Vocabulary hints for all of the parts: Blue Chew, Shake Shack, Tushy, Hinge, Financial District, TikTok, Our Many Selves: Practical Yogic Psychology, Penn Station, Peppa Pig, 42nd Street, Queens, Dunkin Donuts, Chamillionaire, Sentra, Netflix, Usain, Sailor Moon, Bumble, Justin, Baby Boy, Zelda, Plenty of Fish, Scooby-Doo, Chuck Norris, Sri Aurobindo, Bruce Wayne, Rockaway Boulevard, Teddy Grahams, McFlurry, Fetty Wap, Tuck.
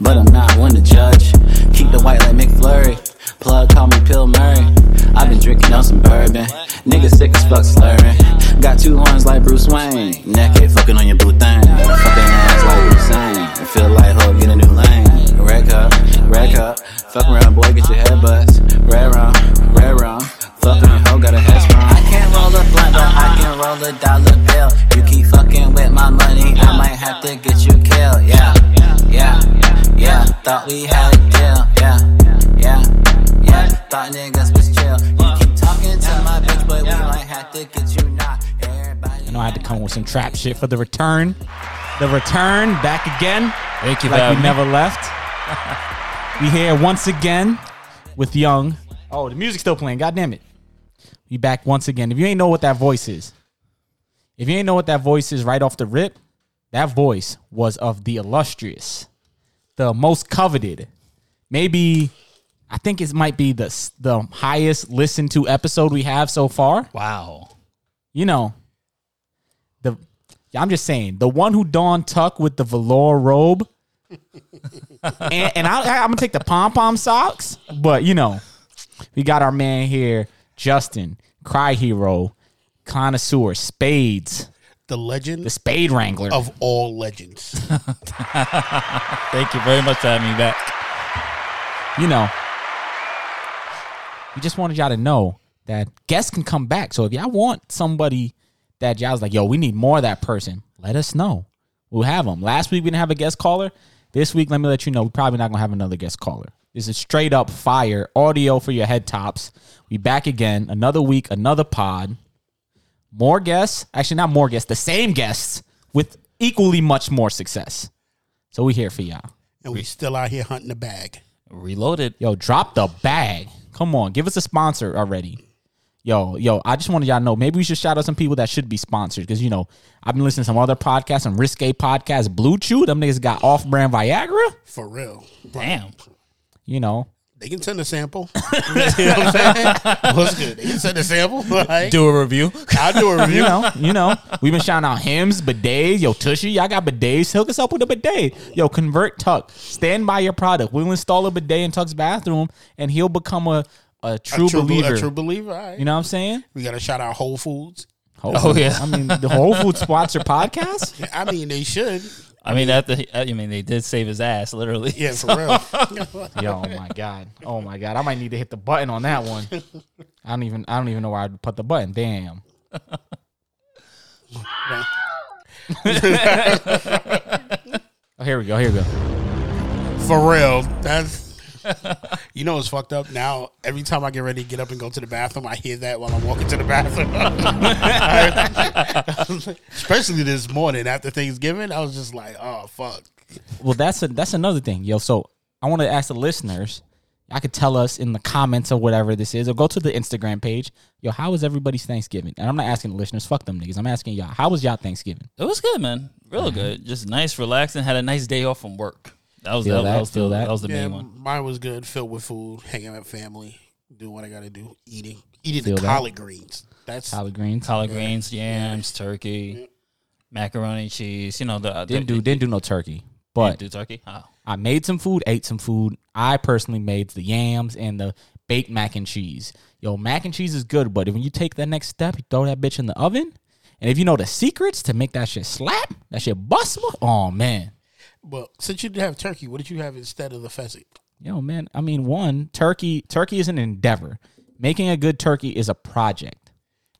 but I'm not one to judge. Keep the white like McFlurry, plug call me Pill Murray. I've been drinking on some bourbon, nigga sick as fuck slurring. Got two horns like Bruce Wayne, naked fucking on your blue thing. Fucking ass like Usain, and feel like ho, get a new lane. Red cup, fuck around boy, get your head butts. Red round, fuck on your hoe, got a head sprung. I can't roll a blunt, but I can roll a dollar bill. You keep fucking with my money, I might have to get you killed. Yeah, yeah, yeah, thought we had a deal. Yeah, yeah, yeah, thought niggas was chill. You keep talking to my bitch, but we might have to get you knocked. I know I had to come with some trap shit for the return. The return, back again. Thank you, like we never left. We here once again with Young. Oh, the music's still playing. God damn it. We back once again. If you ain't know what that voice is, right off the rip, that voice was of the illustrious, the most coveted. Maybe, I think it might be the highest listened to episode we have so far. Wow. You know, I'm just saying, the one who donned Tuck with the velour robe. and I'm gonna take the pom pom socks, but you know, we got our man here, Justin, cry hero, connoisseur, spades, the legend, the spade wrangler of all legends. Thank you very much for having me back. You know, we just wanted y'all to know that guests can come back. So if y'all want somebody that y'all's like, yo, we need more of that person, let us know. We'll have them. Last week we didn't have a guest caller. This week, let me let you know, we're probably not going to have another guest caller. This is straight up fire audio for your head tops. We back again. Another week, another pod. More guests. Actually, not more guests. The same guests with equally much more success. So we here for y'all. And we still out here hunting the bag. Reloaded. Yo, drop the bag. Come on. Give us a sponsor already. Yo, I just wanted y'all to know, maybe we should shout out some people that should be sponsored. Because, you know, I've been listening to some other podcasts, some risque podcasts, Blue Chew. Them niggas got off-brand Viagra. For real. Damn. You know. They can send a sample. You know what I'm saying? What's good? They can send a sample. Right? Do a review. I'll do a review. You know. We've been shouting out Hims, bidets. Yo, Tushy, y'all got bidets. Hook us up with a bidet. Yo, convert Tuck. Stand by your product. We'll install a bidet in Tuck's bathroom, and he'll become a true believer. A true believer, all right. You know what I'm saying? We got to shout out Whole Foods. Whole Foods. I mean, the Whole Foods sponsor podcast? Yeah, I mean, they should. I mean, they did save his ass, literally. Yeah, so. For real. Yo, Oh, my God. I might need to hit the button on that one. I don't even know where I'd put the button. Damn. Oh, here we go. For real. That's... You know what's fucked up? Now every time I get ready to get up and go to the bathroom, I hear that while I'm walking to the bathroom. Especially this morning after Thanksgiving, I was just like, oh fuck. Well, that's another thing, yo. So I want to ask the listeners. I could tell us in the comments or whatever this is, or go to the Instagram page. Yo, how was everybody's Thanksgiving? And I'm not asking the listeners, fuck them niggas. I'm asking y'all, how was y'all Thanksgiving? It was good, man. Real good. Just nice, relaxing. Had a nice day off from work. That was the main one. Mine was good, filled with food, hanging out with family, doing what I got to do, eating the collard greens. That's collard greens, yams, turkey, macaroni and cheese. You know, didn't do no turkey, but didn't do turkey. Oh. I made some food, ate some food. I personally made the yams and the baked mac and cheese. Yo, mac and cheese is good, but when you take that next step, you throw that bitch in the oven, and if you know the secrets to make that shit slap, that shit bust. Oh man. Well, since you did have turkey, what did you have instead of the pheasant? Yo, man, I mean, one, turkey is an endeavor. Making a good turkey is a project,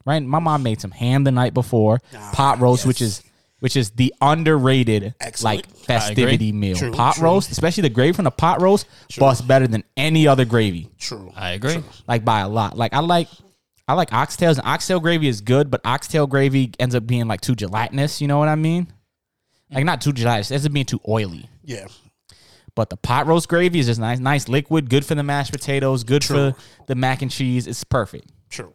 right? My mom made some ham the night before, pot roast, yes. which is the underrated like festivity meal. True, pot roast, especially the gravy from the pot roast, busts better than any other gravy. True, I agree. True. Like by a lot. Like I like oxtails, and oxtail gravy is good, but oxtail gravy ends up being like too gelatinous. You know what I mean? Like, not too gelatinous. It ends up being too oily. Yeah. But the pot roast gravy is just nice liquid, good for the mashed potatoes, good for the mac and cheese. It's perfect. True.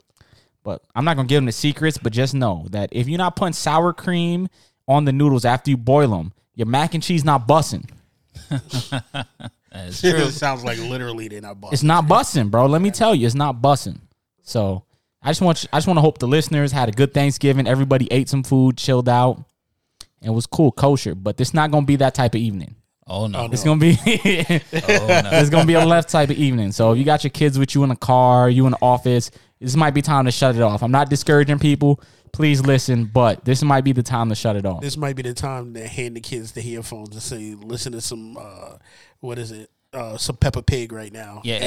But I'm not going to give them the secrets, but just know that if you're not putting sour cream on the noodles after you boil them, your mac and cheese not bussing. That is true. It sounds like literally they're not bussing. It's not bussing, bro. Let me tell you, it's not bussing. So I just want to hope the listeners had a good Thanksgiving. Everybody ate some food, chilled out. It was cool, kosher, but it's not going to be that type of evening. Oh no. It's gonna be it's gonna be a left type of evening. So if you got your kids with you in the car, you in the office, this might be time to shut it off. I'm not discouraging people. Please listen, but this might be the time to shut it off. This might be the time to hand the kids the headphones and say, listen to some some Peppa Pig right now. Yeah,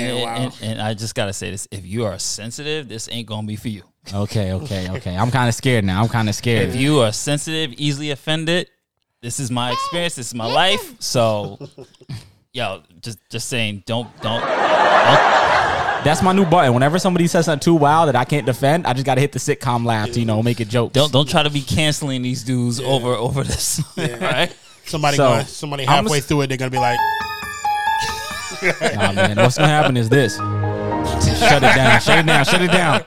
and I just gotta say this: if you are sensitive, this ain't gonna be for you. Okay. I'm kind of scared now. If you are sensitive, easily offended, this is my experience. This is my life. So, yo, just saying, don't. That's my new button. Whenever somebody says something too wild that I can't defend, I just gotta hit the sitcom laugh to make it jokes. Don't try to be canceling these dudes over this. Yeah. Right? Somebody halfway through it, they're gonna be like. Nah, man. What's gonna happen is this. Shut it down.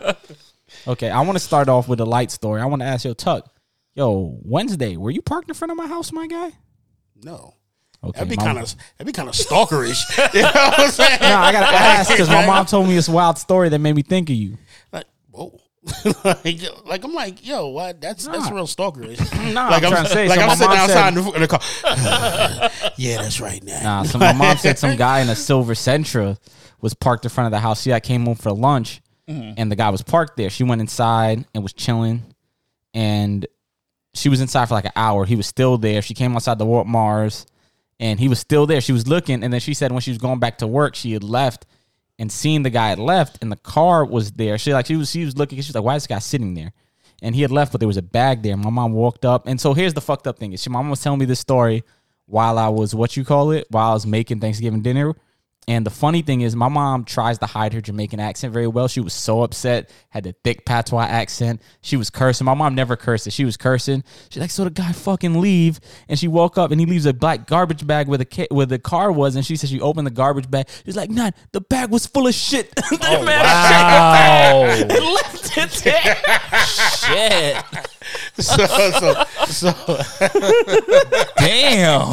Okay, I want to start off with a light story. I want to ask Tuck. Wednesday, were you parked in front of my house, my guy? No. Okay, that'd be kind of stalkerish. You know what I'm saying? No, I gotta ask because my mom told me this wild story that made me think of you. Like, whoa. I'm like, yo, what? That's real stalkerish. Nah, like I'm trying to say. Like so I'm sitting outside in the car. Yeah, that's right now. Nah, so my mom said some guy in a silver Sentra was parked in front of the house. I came home for lunch, and the guy was parked there. She went inside and was chilling, and she was inside for like an hour. He was still there. She came outside the Walmart Mars, and he was still there. She was looking, and then she said when she was going back to work, she had left. And seeing the guy had left, and the car was there. She was looking. She was like, "Why is this guy sitting there?" And he had left, but there was a bag there. My mom walked up, and so here's the fucked up thing: my mom was telling me this story while I was making Thanksgiving dinner. And the funny thing is, my mom tries to hide her Jamaican accent very well. She was so upset, had the thick patois accent. She was cursing. My mom never curses. She was cursing. She's like, so the guy fucking leave. And she woke up and he leaves a black garbage bag where the car was. And she said she opened the garbage bag. She's like, nah, the bag was full of shit. Oh, wow. It left it there. Shit. So. Damn.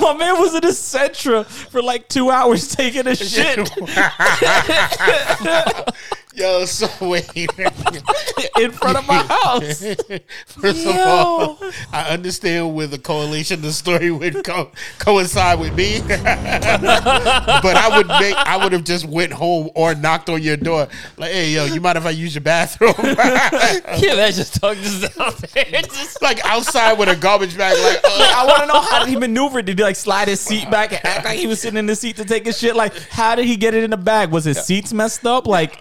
My man was in a Sentra for like 2 hours taking a shit. Yo, so wait. In front of my house. First of all, I understand where the correlation the story would coincide with me. But I would have just went home or knocked on your door. Like, hey, yo, you mind if I use your bathroom? Yeah, that just tugged us out there. Just like outside with a garbage bag. Like, I want to know how did he maneuver? Did he like slide his seat back and act like he was sitting in the seat to take his shit? Like, how did he get it in the bag? Was his seats messed up? Like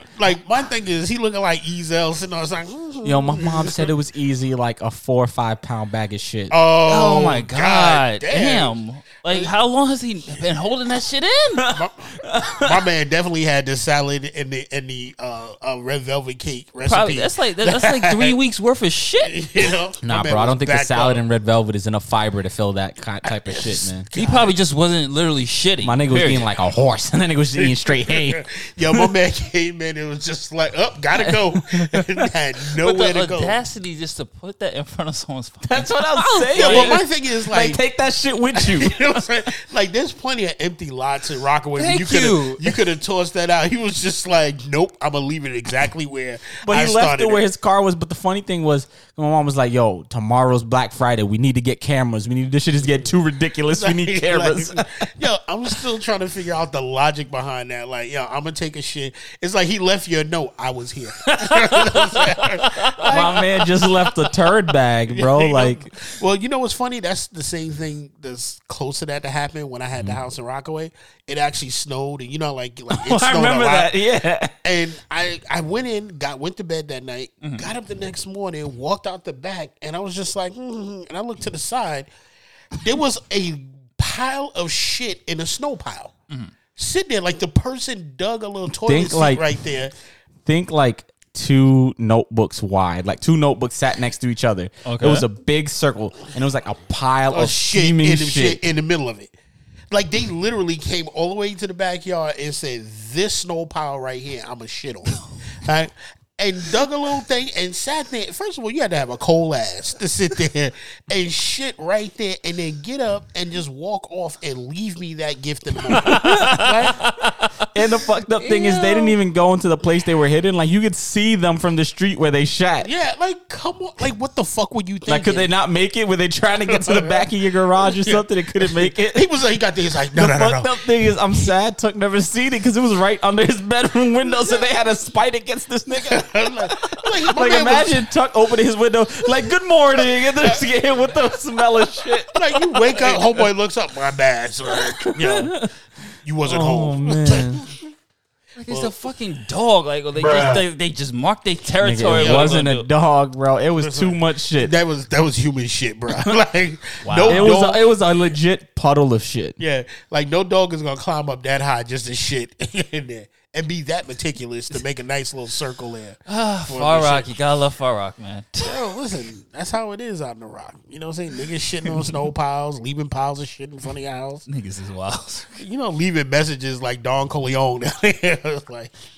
my thing is, he looking like Ezel sitting there. Like, yo, my mom said it was easy, like a 4 or 5 pound bag of shit. Oh my god, damn! Like, how long has he been holding that shit in? My man definitely had the salad and the red velvet cake recipe. Probably, that's like 3 weeks worth of shit. You know, nah, bro, I don't think the salad and red velvet is enough fiber to fill that type of shit, man. God. He probably just wasn't literally shitty. My nigga was eating like a horse, and then he was eating straight hay. Yo, my man came in. It was just like, gotta go. Had nowhere to go. The audacity just to put that in front of someone's phone. That's what I'm saying. Yeah, but my thing is like take that shit with you. You know what I'm saying? Like, there's plenty of empty lots in Rockaway. You could have tossed that out. He was just like, nope, I'm gonna leave it exactly where. But he left it where his car was. But the funny thing was, my mom was like, yo, tomorrow's Black Friday. We need to get cameras. This shit is getting too ridiculous. We need cameras. Like, yo, I'm still trying to figure out the logic behind that. Like, yo, I'm gonna take a shit. It's like he left your note. I was here. My man just left a turd bag, bro. Like, well, you know what's funny? That's the same thing that's close to that to happen when I had the house in Rockaway. It actually snowed, and you know, like it snowed. I remember a lot. That, yeah. And I went in, went to bed that night, got up the next morning, walked out the back, and I was just like, and I looked to the side. There was a pile of shit in a snow pile. Mm-hmm. Sit there like the person dug a little toilet seat right there. Think like 2 notebooks wide, like 2 notebooks sat next to each other. Okay. It was a big circle, and it was like a pile of shit in the middle of it. Like, they literally came all the way to the backyard and said, "This snow pile right here, I'm a shit on." Right? and dug a little thing and sat there. First of all, you had to have a cold ass to sit there and shit right there and then get up and just walk off and leave me that gifted moment. Right? And the fucked up thing is they didn't even go into the place they were hidden. Like, you could see them from the street where they shot. Yeah, like, come on. Like, what the fuck would you think? Like, could they not make it? Were they trying to get to the back of your garage or something and couldn't make it? He was like, he got there. He's like, no. The fucked up thing is, I'm sad Tuck never seen it because it was right under his bedroom window, so they had to spite against this nigga. Like imagine Tuck opening his window, like, good morning, and then just get hit with the smell of shit. Like, you wake up, homeboy looks up, my bad, so like, yo, you wasn't home. Man. Like, it's a fucking dog. Like, they just marked their territory. Nigga, it wasn't a dog, bro. It was too much shit. That was human shit, bro. Like, wow. It was a legit puddle of shit. Yeah, like, no dog is gonna climb up that high just to shit in there and be that meticulous to make a nice little circle there. Far Rock, you gotta love Far Rock, man. Yo, listen, that's how it is out in the Rock. You know what I'm saying? Niggas shitting on snow piles, leaving piles of shit in front of your house. Niggas is wild. You know, leaving messages like Don Corleone. Like,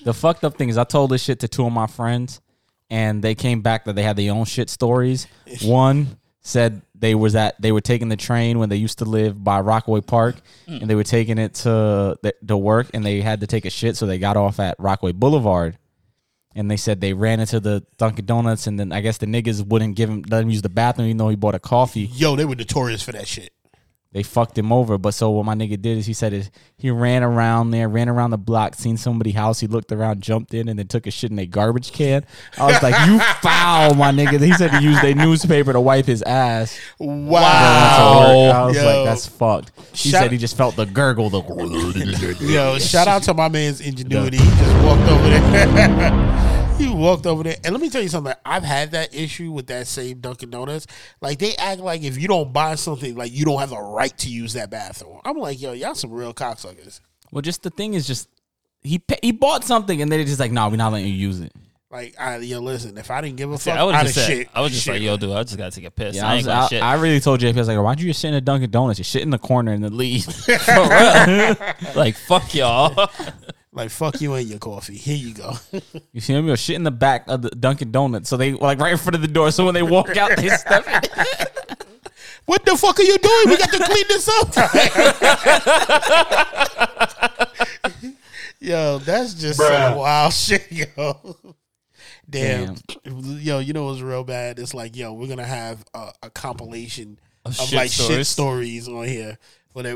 the fucked up thing is, I told this shit to two of my friends, and they came back that they had their own shit stories. One said they were taking the train when they used to live by Rockaway Park, and they were taking it to the work, and they had to take a shit, so they got off at Rockaway Boulevard, and they said they ran into the Dunkin Donuts, and then I guess the niggas wouldn't let him use the bathroom, even though he bought a coffee. Yo, they were notorious for that shit. They fucked him over. But so what my nigga did is he ran around the block, seen somebody's house. He looked around, jumped in, and then took a shit in a garbage can. I was like, you foul, my nigga. He said he used a newspaper to wipe his ass. Wow. I was like, that's fucked. He said he just felt the gurgle. Yo, shout out to my man's ingenuity. He just walked over there. He walked over there. And let me tell you something. I've had that issue with that same Dunkin' Donuts. Like, they act like if you don't buy something, like, you don't have the right to use that bathroom. I'm like, yo, y'all some real cocksuckers. Well, just the thing is just, he bought something, and then they're just like, nah, we're not letting you use it. Like, listen, if I didn't give a fuck, I was just like, yo, dude, I just got to take a piss. Yeah, I really told JP, I was like, why don't you just sit in a Dunkin' Donuts? You shit in the corner and then leave. For real. Like, fuck y'all. Like, fuck you and your coffee. Here you go. You see him? You're shit in the back of the Dunkin' Donuts. So they, like, right in front of the door. So when they walk out, they step in. What the fuck are you doing? We got to clean this up. Yo, that's just some wild shit, yo. Damn. Yo, you know what's real bad? It's like, yo, we're going to have a compilation of shit like, stories. Shit stories on here.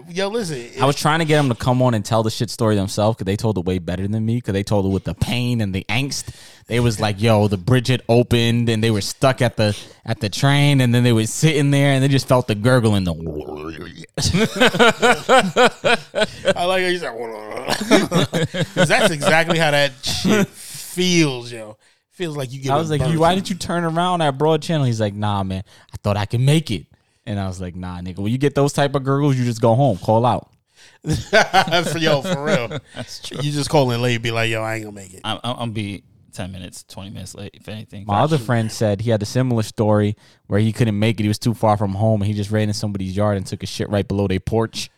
Yo, listen. I was trying to get them to come on and tell the shit story themselves because they told it way better than me, because they told it with the pain and the angst. They was like, yo, the bridge had opened and they were stuck at the train, and then they was sitting there and they just felt the gurgle in the... I like how you said... Because that's exactly how that shit feels, yo. Feels like you get... I was like, why didn't you turn around at Broad Channel? He's like, nah, man, I thought I could make it. And I was like, nah, nigga, when you get those type of gurgles, you just go home, call out. Yo, for real. That's true. You just call in late, be like, yo, I ain't gonna make it. I'm be 10 minutes, 20 minutes late, if anything. My other friend said he had a similar story where he couldn't make it. He was too far from home, and he just ran in somebody's yard and took a shit right below their porch.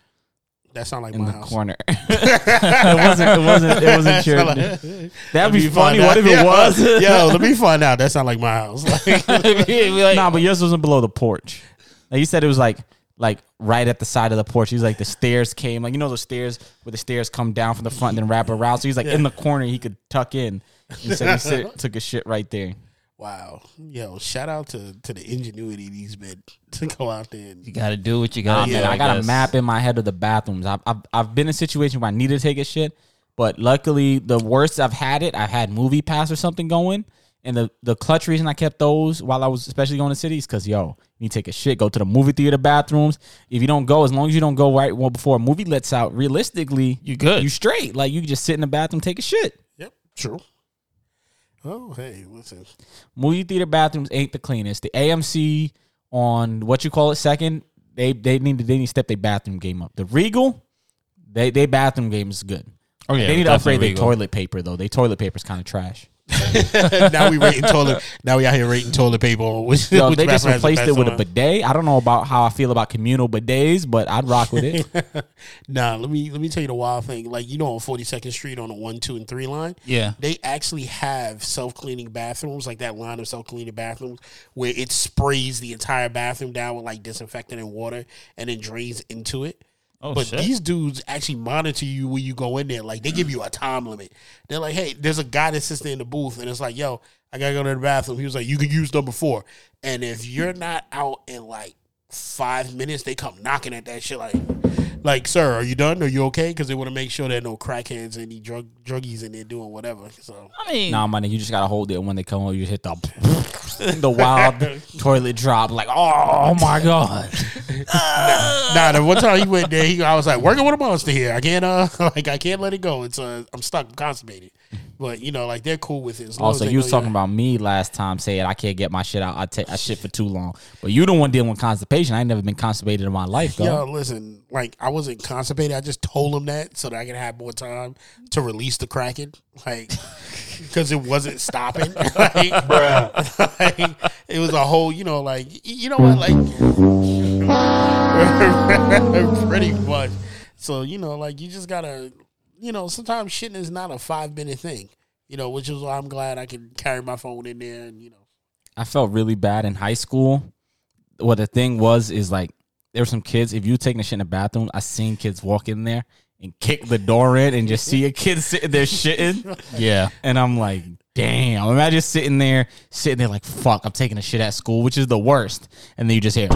That sound like in my house. Corner. It wasn't your... That'd be funny. What if it was? Yo, let me find out. That sound like my house. Nah, but yours wasn't below the porch. Like, he said it was like right at the side of the porch. He was like, the stairs came, like, you know those stairs where the stairs come down from the front and then wrap around. So he's like in the corner, he could tuck in. He said took a shit right there. Wow. Yo, shout out to the ingenuity of these men to go out there. You got to do what you got to do. I got a map in my head of the bathrooms. I've been in situations where I need to take a shit, but luckily the worst I've had Movie Pass or something going. And the clutch reason I kept those while I was especially going to cities, because, yo, you take a shit, go to the movie theater bathrooms. If you don't go, as long as you don't go right before a movie lets out, realistically, you good. You straight. Like, you just sit in the bathroom, take a shit. Yep, true. Oh, hey, what's this? Movie theater bathrooms ain't the cleanest. The AMC on what you call it, second, they need to step their bathroom game up. The Regal, they bathroom game is good. Oh, yeah, they need to upgrade their toilet paper, though. Their toilet paper is kind of trash. Now we rating toilet. Now we out here rating toilet paper. Yo, they just replaced it with a bidet. I don't know about how I feel about communal bidets, but I'd rock with it. Nah, let me tell you the wild thing. Like, you know, on 42nd Street on the 1, 2, and 3 line, yeah, they actually have self cleaning bathrooms, like that line of self cleaning bathrooms where it sprays the entire bathroom down with like disinfectant and water, and then drains into it. Oh, but shit. These dudes actually monitor you when you go in there. Like, they give you a time limit. They're like, hey, there's a guy that's sitting in the booth, and it's like, yo, I gotta go to the bathroom. He was like, you can use number 4. And if you're not out in like 5 minutes, they come knocking at that shit like, sir, are you done? Are you okay? Because they want to make sure there are no crackheads and any druggies in there doing whatever. So I mean, nah, man, you just gotta hold it. When they come over, you hit the wild toilet drop. Like, oh my god. Nah, the one time he went there, I was like, working with a monster here. I can't, I can't let it go. It's I'm stuck. I'm constipated. But you know, like, they're cool with it. As also, you was talking about me last time saying I can't get my shit out. I shit for too long. But you the one dealing with constipation. I ain't never been constipated in my life, though. Yo, listen, like, I wasn't constipated. I just told him that so that I could have more time to release the Kraken, like, because it wasn't stopping. Like, bro, like, it was a whole, you know, like, you know what, like, pretty much. So, you know, like, you just gotta. You know, sometimes shitting is not a 5-minute thing, you know, which is why I'm glad I can carry my phone in there. And, you know, I felt really bad in high school. What the thing was is, like, there were some kids, if you taking a shit in the bathroom, I seen kids walk in there and kick the door in and just see a kid sitting there shitting. Yeah. And I'm like, damn. Imagine sitting there like, fuck, I'm taking a shit at school, which is the worst. And then you just hear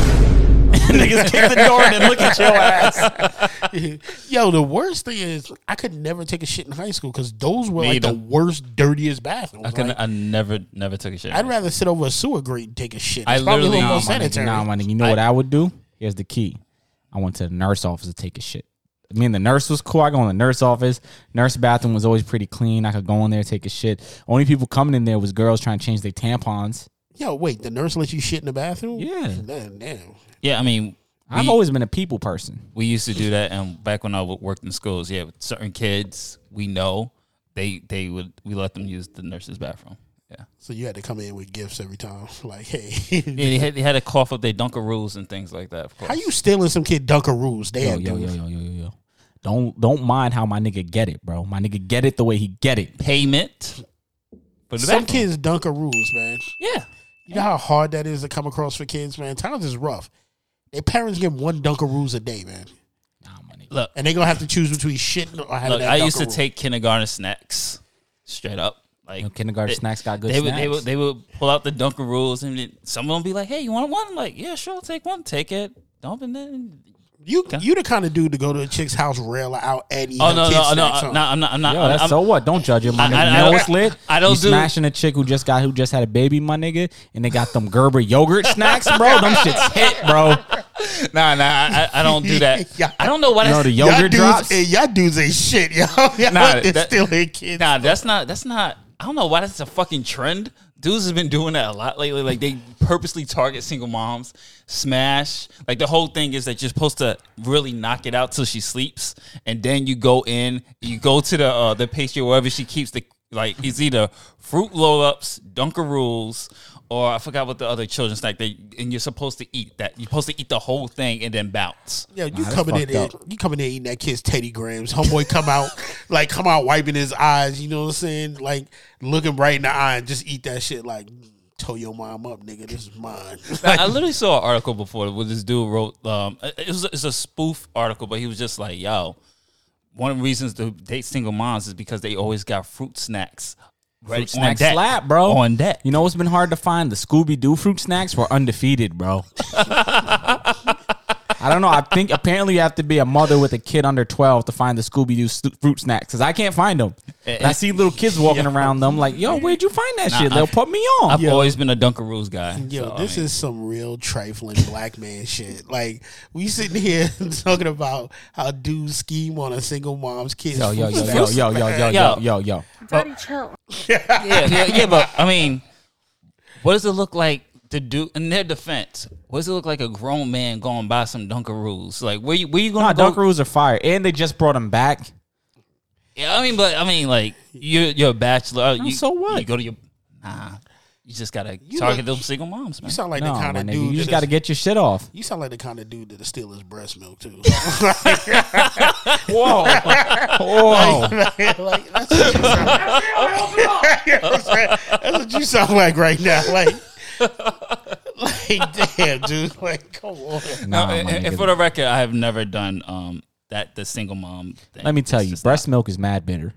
niggas kick the door and look at your ass. Yo, the worst thing is I could never take a shit in high school because those were like the worst, dirtiest bathrooms. I never took a shit. I'd rather sit over a sewer grate and take a shit. It's probably a little more sanitary. Nah, man, you know what I would do? Here's the key. I went to the nurse office to take a shit. Me and the nurse was cool. I go in the nurse office. Nurse bathroom was always pretty clean. I could go in there, take a shit. Only people coming in there was girls trying to change their tampons. Yo, wait, the nurse lets you shit in the bathroom? Yeah. Damn. Yeah, I mean, I've always been a people person. We used to do that, and back when I worked in schools, yeah, with certain kids, we know, we let them use the nurse's bathroom. Yeah. So you had to come in with gifts every time, like, hey. Yeah, they had to cough up their Dunkaroos and things like that, of course. How you stealing some kid Dunkaroos? Damn, yo. Don't mind how my nigga get it, bro. My nigga get it the way he get it. Payment. For the some kids Dunkaroos, man. Yeah. You know how hard that is to come across for kids, man? Times is rough. Their parents get one Dunkaroos a day, man. Nah, money. Look, and they're going to have to choose between shit or having that Dunkaroo. I used to take kindergarten snacks straight up. Like, you know, kindergarten snacks got good snacks. They would pull out the Dunkaroos, and some of them be like, hey, you want one? I'm like, yeah, sure, I'll take one. Take it. Dump it in. You the kind of dude to go to a chick's house, rail out, and eat. Oh, no, I'm not. Yo, so what? Don't judge him. My nigga nose slit. I don't. You do smashing a chick who just had a baby, my nigga, and they got them Gerber yogurt snacks, bro. Them shit's hit, bro. Nah, I don't do that. I don't know what. You know the yogurt drops. Y'all dudes ain't shit, yo. They're still ain't kids. Nah, that's not. I don't know why that's a fucking trend. Dudes have been doing that a lot lately. Like, they purposely target single moms, smash. Like, the whole thing is that you're supposed to really knock it out till she sleeps, and then you go in, you go to the pastry wherever she keeps the, like, it's either fruit roll ups, Dunkaroos, or I forgot what the other children's snack. And you're supposed to eat that. You're supposed to eat the whole thing and then bounce. Yeah, you coming in eating that kid's Teddy Grahams. Homeboy come out wiping his eyes. You know what I'm saying? Like, looking right in the eye and just eat that shit. Like, toe your mom up, nigga. This is mine. Like, I literally saw an article before where this dude wrote. It's a spoof article, but he was just like, yo, one of the reasons to date single moms is because they always got fruit snacks. Fruit snacks slap, bro. On deck. You know what's been hard to find? The Scooby-Doo fruit snacks were undefeated, bro. I don't know. I think apparently you have to be a mother with a kid under 12 to find the Scooby-Doo fruit snacks, because I can't find them. And I see little kids walking around them like, yo, where'd you find that shit? They'll put me on. I've always been a Dunkaroos guy. Yo, so, this is some real trifling black man shit. Like, we sitting here talking about how dudes scheme on a single mom's kids. Yo. Daddy, chill. Yeah, but, I mean, what does it look like? To do in their defense, what does it look like a grown man going by some Dunkaroos? Like, where you going to go? Dunkaroos are fire, and they just brought them back. Yeah, I mean, but I mean, like you're a bachelor. No, you, so what? You go to your You just gotta target those single moms, man. You sound like the kind of dude. You just gotta get your shit off. You sound like the kind of dude that'll steal his breast milk too. Whoa, whoa! Like, that's what you sound like. That's what you sound like right now. Like damn, dude. Like, come on. Nah, and for the record, I have never done the single mom thing. Let me tell you, breast milk is mad bitter.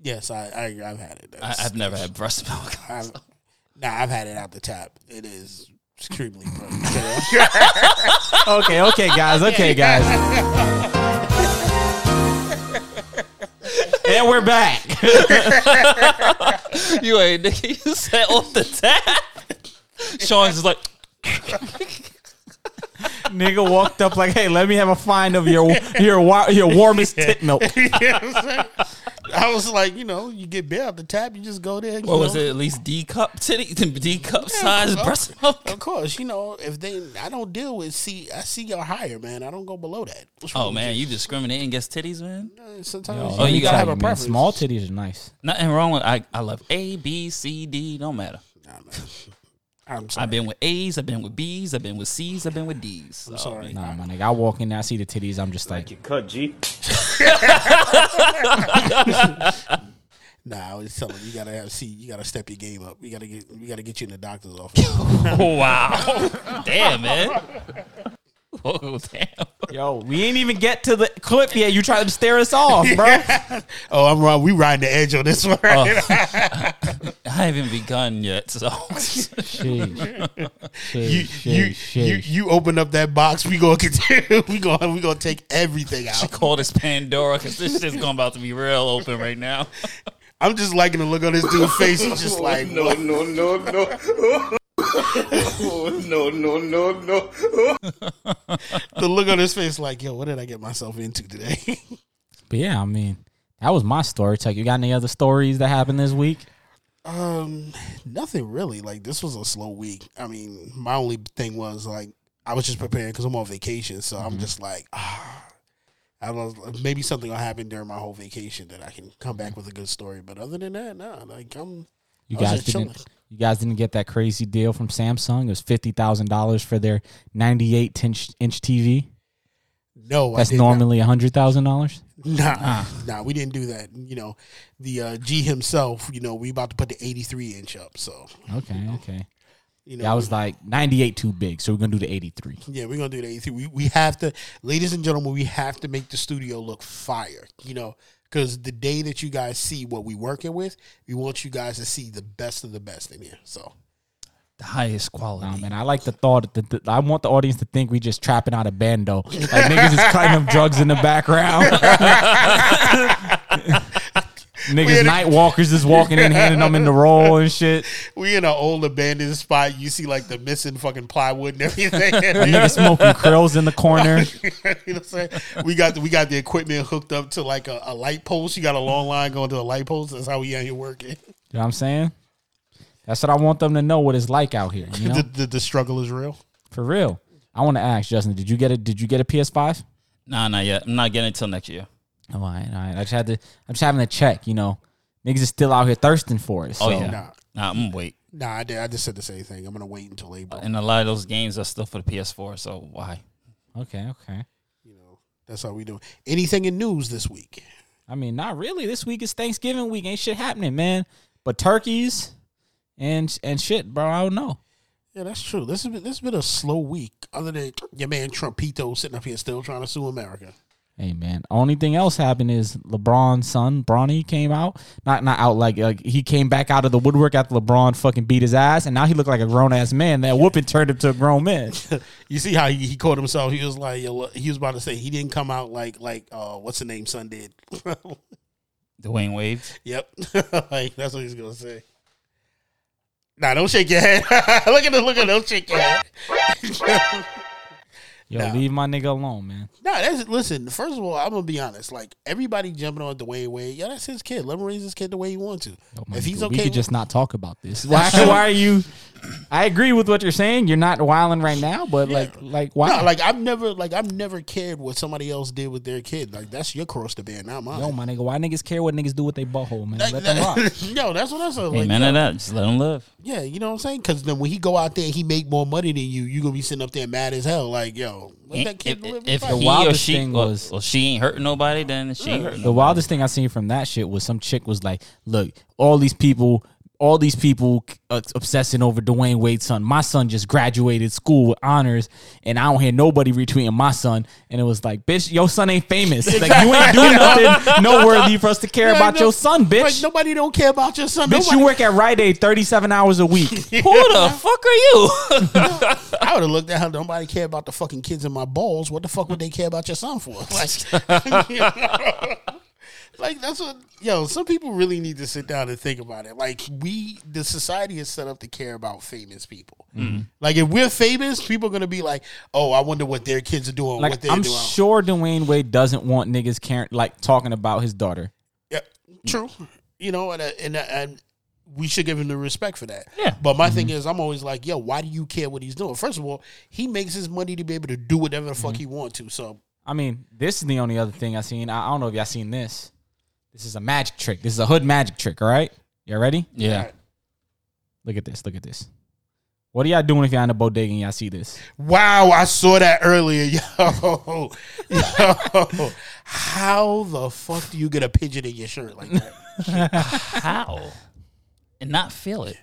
Yes, I've had it. I've never had breast milk. I've had it out the tap. It is extremely Okay, guys. And we're back. You ain't nigga. You said off the tap. Sean's just like. Nigga walked up like, hey, let me have a find of your warmest tit milk. You know what I'm saying? I was like, you know, you get beer out the tap, you just go there. What was it? At least D cup size breast milk. Of course, you know, if they, I don't deal with C. I see y'all higher, man. I don't go below that. Oh man, you discriminate against titties, man. Sometimes you gotta have a preference. Small titties are nice. Nothing wrong with. I love A, B, C, D. Don't matter. Nah, man. I've been with A's, I've been with B's, I've been with C's, I've been with D's. So. I'm sorry. Nah, my nigga, I walk in there, I see the titties, I'm just like you cut, G. Nah, I was telling you, you gotta step your game up. We gotta get you in the doctor's office. Wow. Damn, man. Oh, damn. Yo, we ain't even get to the clip yet. You trying to steer us off, bro. Yeah. Oh, I'm wrong. We riding the edge on this one. I haven't begun yet, so. You open up that box, we gonna continue. We gonna take everything out. She called this Pandora because this shit's going about to be real open right now. I'm just liking the look on this dude's face. He's just like, no. Oh, no. The look on his face like, yo, what did I get myself into today? But yeah, I mean, that was my story. Tuck, you got any other stories that happened this week? Nothing really. Like, this was a slow week. I mean, my only thing was, like, I was just preparing because I'm on vacation. So I'm just like, I don't know, maybe something will happen during my whole vacation that I can come back with a good story. But other than that, nah, like, You guys didn't get that crazy deal from Samsung. It was $50,000 for their 98-inch TV. No, that's normally $100,000. Nah, we didn't do that. You know, the G himself. You know, we about to put the 83-inch up. So okay. You know, I was like 98 too big, so we're gonna do the 83. Yeah, we're gonna do the 83. We have to, ladies and gentlemen, we have to make the studio look fire. You know. Because the day that you guys see what we working with, we want you guys to see the best of the best in here. So, the highest quality. Nah, man, I like the thought. I want the audience to think we just trapping out a bando. Like niggas is cutting them drugs in the background. Niggas, night walkers is walking in, handing them in the roll and shit. We in an old abandoned spot. You see, like, the missing fucking plywood and everything. Niggas smoking krills in the corner. You know what I'm saying? We got the equipment hooked up to, like, a light post. You got a long line going to a light post. That's how we out here working. You know what I'm saying? That's what I want them to know, what it's like out here. You know? The struggle is real. For real. I want to ask, Justin, did you get a PS5? Nah, not yet. I'm not getting it until next year. Oh, all right. I'm just having to check. You know, niggas is still out here thirsting for it. So. Oh yeah, nah, I'm gonna wait. Nah, I just said the same thing. I'm gonna wait until April. And a lot of those games are still for the PS4. So why? Okay. You know, that's how we do. Anything in news this week? I mean, not really. This week is Thanksgiving week. Ain't shit happening, man. But turkeys and shit, bro. I don't know. Yeah, that's true. This has been a slow week. Other than your man Trumpito sitting up here still trying to sue America. Hey, man, only thing else happened is LeBron's son, Bronny, came out. Not out, like he came back out of the woodwork after LeBron fucking beat his ass, and now he looked like a grown-ass man. That whooping turned him to a grown man. You see how he caught himself? He was like, he was about to say he didn't come out like what's the name son did? Dwayne Wade? Yep. Like, that's what he's going to say. Nah, don't shake your head. Look at him, don't shake your head. Yo, leave my nigga alone, man. Nah, that's listen. First of all, I'm gonna be honest. Like everybody jumping on Dwayne Wade. Yeah, that's his kid. Let him raise his kid the way he wants to. Oh, if he's okay, we could just not talk about this. Why are you? I agree with what you're saying. You're not wilding right now, but like why? No, like I've never cared what somebody else did with their kid. Like that's your cross to bear, not mine. Yo, my nigga, why niggas care what niggas do with their butthole, man? Let them rock. Yo, that's what I said. Hey, like, man, that just let them live. Yeah, you know what I'm saying? Because then when he go out there, and he make more money than you. You gonna be sitting up there mad as hell, like yo. If the wildest thing was, well, she ain't hurting nobody, then she ain't hurting. The wildest thing I seen from that shit was some chick was like, "Look, all these people obsessing over Dwayne Wade's son. My son just graduated school with honors, and I don't hear nobody retweeting my son." And it was like, "Bitch, your son ain't famous. Like you ain't doing nothing noteworthy for us to care about your son, bitch. Like, nobody don't care about your son. Bitch, nobody. You work at Rite Aid 37 hours a week. Who the fuck are you?" I would have looked at how nobody care about the fucking kids in my balls. What the fuck would they care about your son for? Like, you know? Like that's what some people really need to sit down and think about it. Like the society is set up to care about famous people. Mm-hmm. Like if we're famous, people are gonna be like, "Oh, I wonder what their kids are doing." Like, what they're doing. I'm sure Dwayne Wade doesn't want niggas caring, like talking about his daughter. Yeah, true. You know, and we should give him the respect for that. Yeah. But my thing is, I'm always like, "Yo, why do you care what he's doing?" First of all, he makes his money to be able to do whatever the fuck he wants to. So I mean, this is the only other thing I seen. I don't know if y'all seen this. This is a magic trick. This is a hood magic trick, all right? Y'all ready? Yeah. Right. Look at this. What are y'all doing if y'all in the bodega and y'all see this? Wow, I saw that earlier. Yo. How the fuck do you get a pigeon in your shirt like that? How? And not feel it.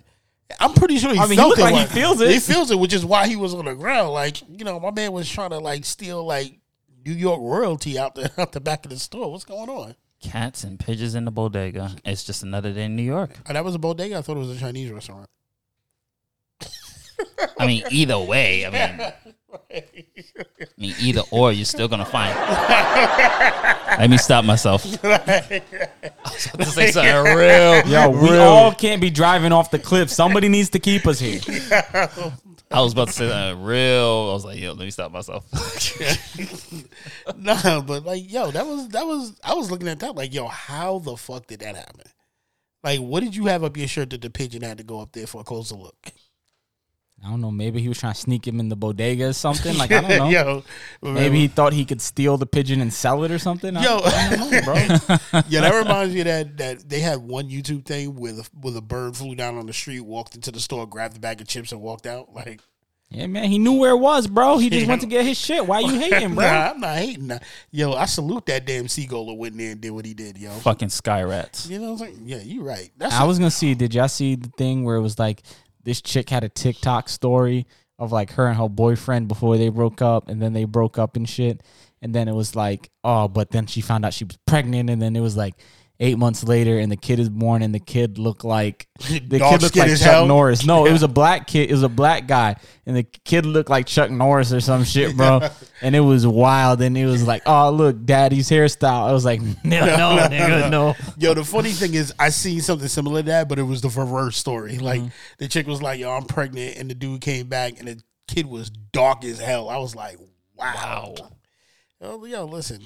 I'm pretty sure he feels it. He feels it, which is why he was on the ground. Like, you know, my man was trying to, like, steal, like, New York royalty out the back of the store. What's going on? Cats and pigeons in the bodega. It's just another day in New York. Oh, that was a bodega? I thought it was a Chinese restaurant. I mean, either way. I mean, either or, you're still going to find it. Let me stop myself. I was about to say something real. Yo, we all can't be driving off the cliff. Somebody needs to keep us here. I was about to say that real. I was like, yo, let me stop myself. Nah, but like, yo, that was. I was looking at that like, yo, how the fuck did that happen? Like, what did you have up your shirt that the pigeon had to go up there for a closer look? I don't know. Maybe he was trying to sneak him in the bodega or something. Like, I don't know. Yo, maybe he thought he could steal the pigeon and sell it or something. I don't know, bro. Yeah, that reminds me of that they had one YouTube thing with a bird flew down on the street, walked into the store, grabbed a bag of chips, and walked out. Like, yeah, man, he knew where it was, bro. He just went to get his shit. Why you hating, bro? Nah, I'm not hating. Yo, I salute that damn seagull that went in there and did what he did, yo. Fucking sky rats. You know what I'm saying? Yeah, you right. I was gonna see. Did y'all see the thing where it was like? This chick had a TikTok story of like her and her boyfriend before they broke up, and then they broke up and shit. And then it was like, oh, but then she found out she was pregnant, and then it was like 8 months later, and the kid is born, and the kid looked like Chuck Norris. No, it was a black kid. It was a black guy, and the kid looked like Chuck Norris or some shit, bro. And it was wild, and it was like, oh, look, daddy's hairstyle. I was like, no, nigga, no. Yo, the funny thing is, I seen something similar to that, but it was the reverse story. Like the chick was like, yo, I'm pregnant, and the dude came back, and the kid was dark as hell. I was like, wow. Yo, listen,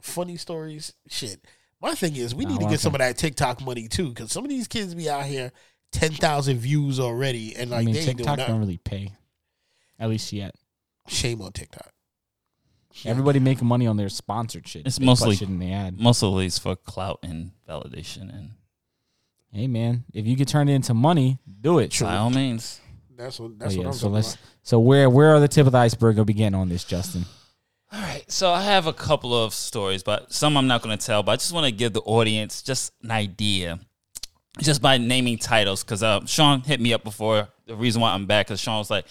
funny stories, shit. My thing is, we need to get some of that TikTok money too, because some of these kids be out here 10,000 views already, and like they TikTok don't really pay, at least yet. Shame on TikTok. Everybody making money on their sponsored shit. It's mostly for clout and validation. And hey, man, if you could turn it into money, do it. True. By all means. That's what I'm talking about. So where are the tip of the iceberg? We'll begin on this, Justin. All right, so I have a couple of stories, but some I'm not going to tell, but I just want to give the audience just an idea just by naming titles, because Sean hit me up before. The reason why I'm back, because Sean was like,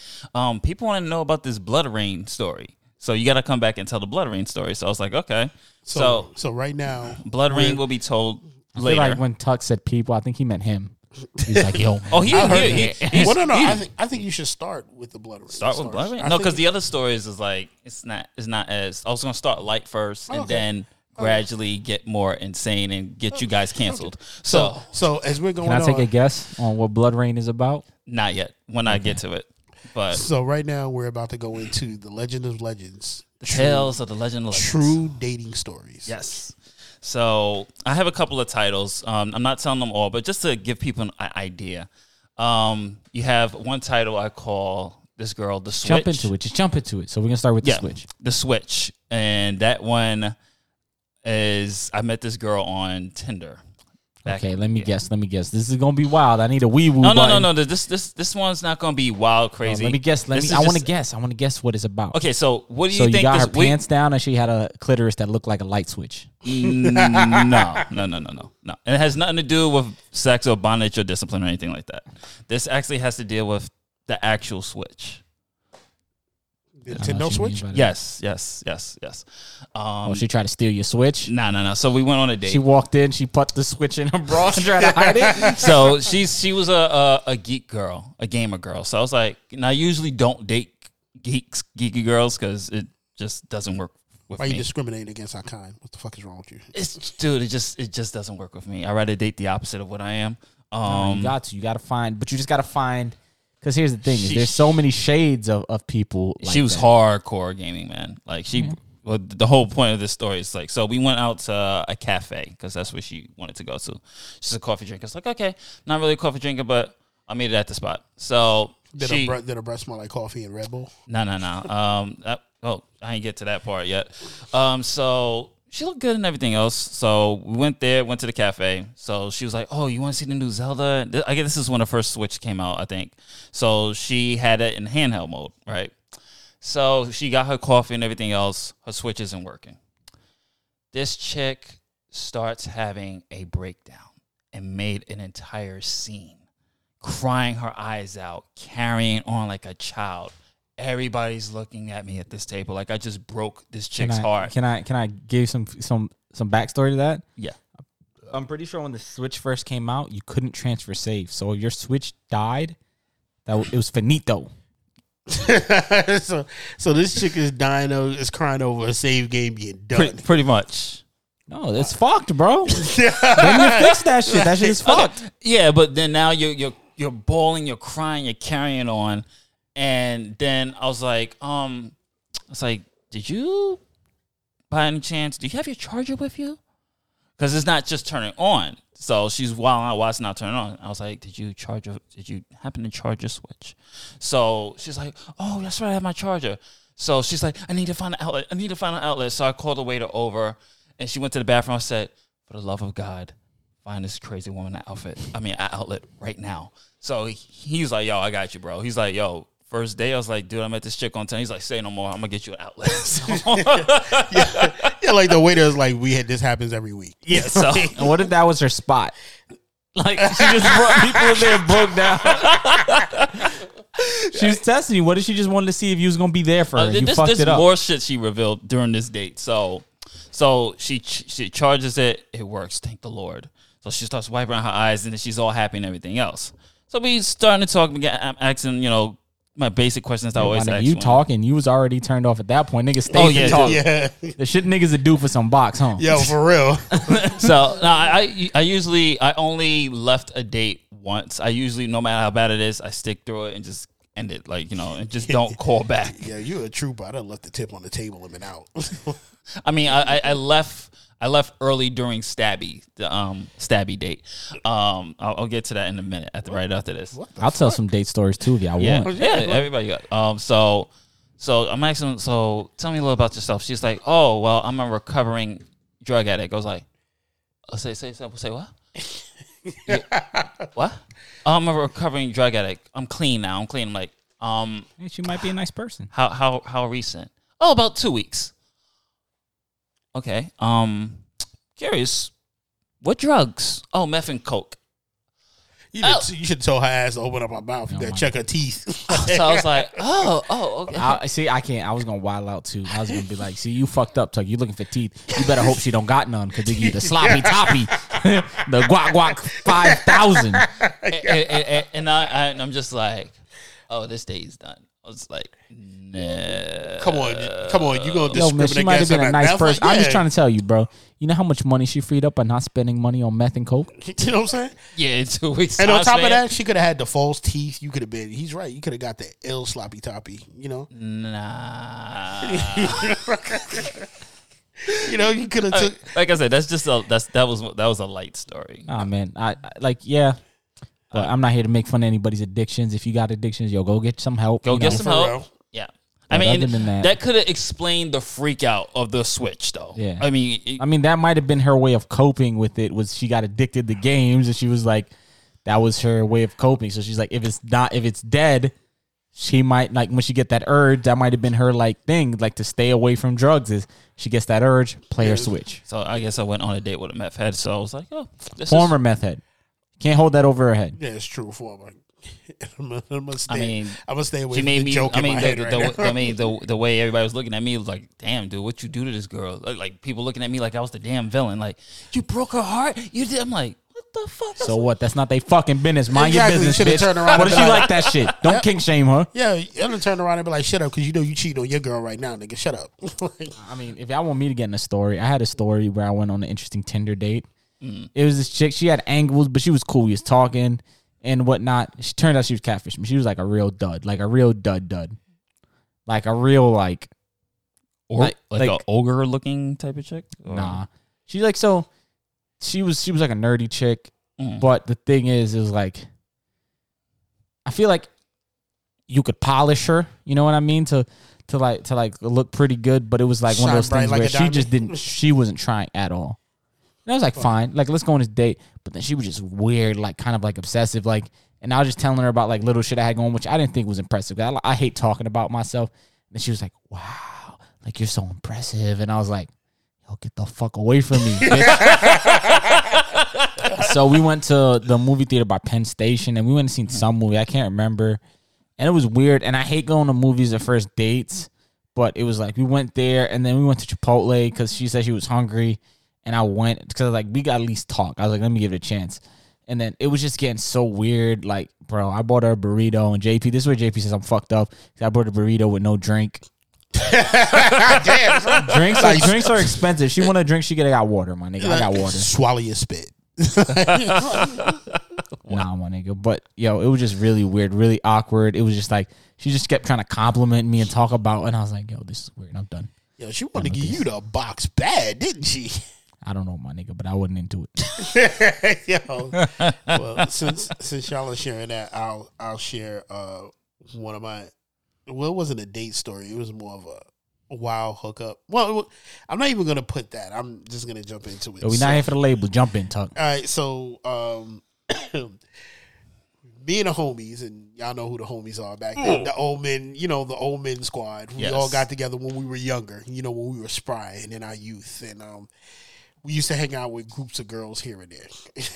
people want to know about this blood rain story, so you got to come back and tell the blood rain story. So I was like, okay. So right now, blood rain will be told later. Like when Tuck said people, I think he meant him. He's like, yo. Oh, he well, no. I think you should start with the blood rain. Start with blood rain? No, because the other stories is like, it's not as. I was going to start light first and then gradually get more insane and get you guys canceled. So as we're going on. Can I take a guess on what blood rain is about? Not yet. When I get to it. But so right now we're about to go into the Legend of Legends. The Tales of the Legend of Legends. True dating stories. Yes. So I have a couple of titles. I'm not telling them all, but just to give people an idea. You have one title I call this girl the Switch. Jump into it. Just jump into it. So we're going to start with the Switch. The Switch. And that one is I met this girl on Tinder. Okay, let me guess. Let me guess. This is gonna be wild. I need a wee woo. No. This one's not gonna be wild, crazy. Let me guess. I want to guess. I want to guess what it's about. Okay, so what do you think? So you got her pants down, and she had a clitoris that looked like a light switch. No. And it has nothing to do with sex or bondage or discipline or anything like that. This actually has to deal with the actual switch. Nintendo Switch? Yes. She tried to steal your Switch? No. So we went on a date. She walked in. She put the Switch in her bra and tried to hide it. So she was a geek girl, a gamer girl. So I was like, and I usually don't date geeky girls because it just doesn't work with me. Why you discriminating against our kind? What the fuck is wrong with you? It just doesn't work with me. I'd rather date the opposite of what I am. You just got to find. Because here's the thing, is there's so many shades of people. Like she was hardcore gaming, man. Like she, well, the whole point of this story is like, so we went out to a cafe because that's where she wanted to go to. She's a coffee drinker. It's like, okay, not really a coffee drinker, but I made it at the spot. So did her breath smell like coffee and Red Bull? No. I ain't get to that part yet. So she looked good and everything else. So we went to the cafe. So she was like, oh, you want to see the new Zelda? I guess this is when the first Switch came out, I think. So she had it in handheld mode, right? So she got her coffee and everything else. Her Switch isn't working. This chick starts having a breakdown and made an entire scene, crying her eyes out, carrying on like a child. Everybody's looking at me at this table like I just broke this chick's heart. Can I give some backstory to that? Yeah. I'm pretty sure when the Switch first came out, you couldn't transfer saves. So if your Switch died, it was finito. so this chick is crying over a save game being done. Pretty much. No, it's fucked, bro. Then you fix that shit. That shit is fucked. Okay. Yeah, but then now you're bawling, you're crying, you're carrying on. And then I was like, did you, by any chance, do you have your charger with you? Because it's not just turning on. So she's wilding out while it's not turning on. I was like, did you happen to charge your Switch? So she's like, oh, that's right, I have my charger. So she's like, I need to find an outlet. So I called the waiter over, and she went to the bathroom. I said, for the love of God, find this crazy woman an outlet right now. So he's like, yo, I got you, bro. He's like, yo. First day, I was like, dude, I met this chick on 10. He's like, say no more. I'm going to get you an outlet. Yeah, like the waiter is like, this happens every week. Yeah, so. And what if that was her spot? Like, she just brought people in there and broke down. She was testing you. What if she just wanted to see if you was going to be there for her? You fucked it up. There's more shit she revealed during this date. So she charges it. It works. Thank the Lord. So she starts wiping her eyes, and then she's all happy and everything else. So we starting to talk. I'm asking, my basic questions that I always ask. You talking? You was already turned off at that point. Niggas stay talking. Yeah. The shit niggas are due for some box, huh? Yo, for real. So no, I only left a date once. I usually, no matter how bad it is, I stick through it and just end it. Like and just don't call back. Yeah, you a trooper. I done left the tip on the table and been out. I mean, I left early during stabby date. I'll get to that in a minute right after this. I'll tell some date stories too if y'all want. Yeah, everybody got. So I'm asking. So tell me a little about yourself. She's like, oh well, I'm a recovering drug addict. I was like, oh, say what? What? I'm a recovering drug addict. I'm clean now. I'm clean. I'm like, she might be a nice person. How recent? Oh, about 2 weeks. Okay. Curious. What drugs? Oh, meth and coke. You should tell her ass to open up her mouth and check her teeth. So I was like, oh, okay. I can't. I was going to wild out, too. I was going to be like, see, you fucked up, Tuck. You looking for teeth. You better hope she don't got none because they give you the sloppy toppy, the guac 5,000. And I'm just like, oh, this day is done. I was like, nah. Come on, you gonna discriminate? She might have been a nice person. Like, yeah. I'm just trying to tell you, bro. You know how much money she freed up by not spending money on meth and coke? You know what I'm saying? Yeah, it's always. And on top of that, she could have had the false teeth. You could have been. He's right. You could have got the ill sloppy toppy. You know? Nah. You know, you could have took. Like I said, that's just a that was a light story. Oh man, I like yeah. But I'm not here to make fun of anybody's addictions. If you got addictions, yo, go get some help. Go get some help. Yeah. I mean, that could have explained the freak out of the Switch, though. Yeah. I mean, that might have been her way of coping with it, was she got addicted to games, and she was like, that was her way of coping. So she's like, if it's dead, she might, like, when she get that urge, that might have been her, like, thing, like, to stay away from drugs is she gets that urge, play her Switch. So I guess I went on a date with a meth head, so I was like, oh. Former meth head. Can't hold that over her head. Yeah, it's true. I'm gonna stay away from the joke in my head right now. I mean, the way everybody was looking at me was like, damn, dude, what you do to this girl? Like, people looking at me like I was the damn villain. Like, you broke her heart? You did. I'm like, what the fuck? So what? That's not they fucking business. Mind your business, bitch. What if she like that shit? Don't kink shame her. Yeah, I'm gonna turn around and be like, shut up, because you know you cheated on your girl right now, nigga. Shut up. I mean, if y'all want me to get in a story, I had a story where I went on an interesting Tinder date. It was this chick. She had angles, but she was cool. We was talking and whatnot. She turned out she was catfishing. She was like a real dud. Like a real dud. Like a real like an ogre looking type of chick? Or? Nah. She's like, so she was like a nerdy chick. But the thing is, it was like, I feel like you could polish her, you know what I mean? To look pretty good, but it was like one of those things where she wasn't trying at all. And I was like, fine, like, let's go on this date. But then she was just weird, like, kind of, like, obsessive, like, and I was just telling her about, like, little shit I had going, which I didn't think was impressive. I hate talking about myself. And she was like, wow, like, you're so impressive. And I was like, yo, get the fuck away from me, bitch. So we went to the movie theater by Penn Station, and we went and seen some movie. I can't remember. And it was weird, and I hate going to movies at first dates, but it was like, we went there, and then we went to Chipotle, because she said she was hungry. And I went, because, like, we got to at least talk. I was like, let me give it a chance. And then it was just getting so weird. Like, bro, I bought her a burrito. And JP, this is where JP says I'm fucked up. I bought a burrito with no drink. Damn, drinks are expensive. She want a drink, she got water, my nigga. I got water. Swallow your spit. Nah, my nigga. But, yo, it was just really weird, really awkward. It was just like, she just kept trying to compliment me and talk about, and I was like, yo, this is weird. I'm done. Yo, she wanted to give you the box bad, didn't she? I don't know, my nigga, but I wasn't into it. Yo, well, since y'all are sharing that, I'll share one of my. Well, it wasn't a date story. It was more of a wild hookup. Well, I'm not even gonna put that. I'm just gonna jump into it. We're not here for the label. Jump in, Tuck. All right, so me and the homies, and y'all know who the homies are back then. The old men, you know, the old men squad. We all got together when we were younger. You know, when we were spry and in our youth, and we used to hang out with groups of girls here and there.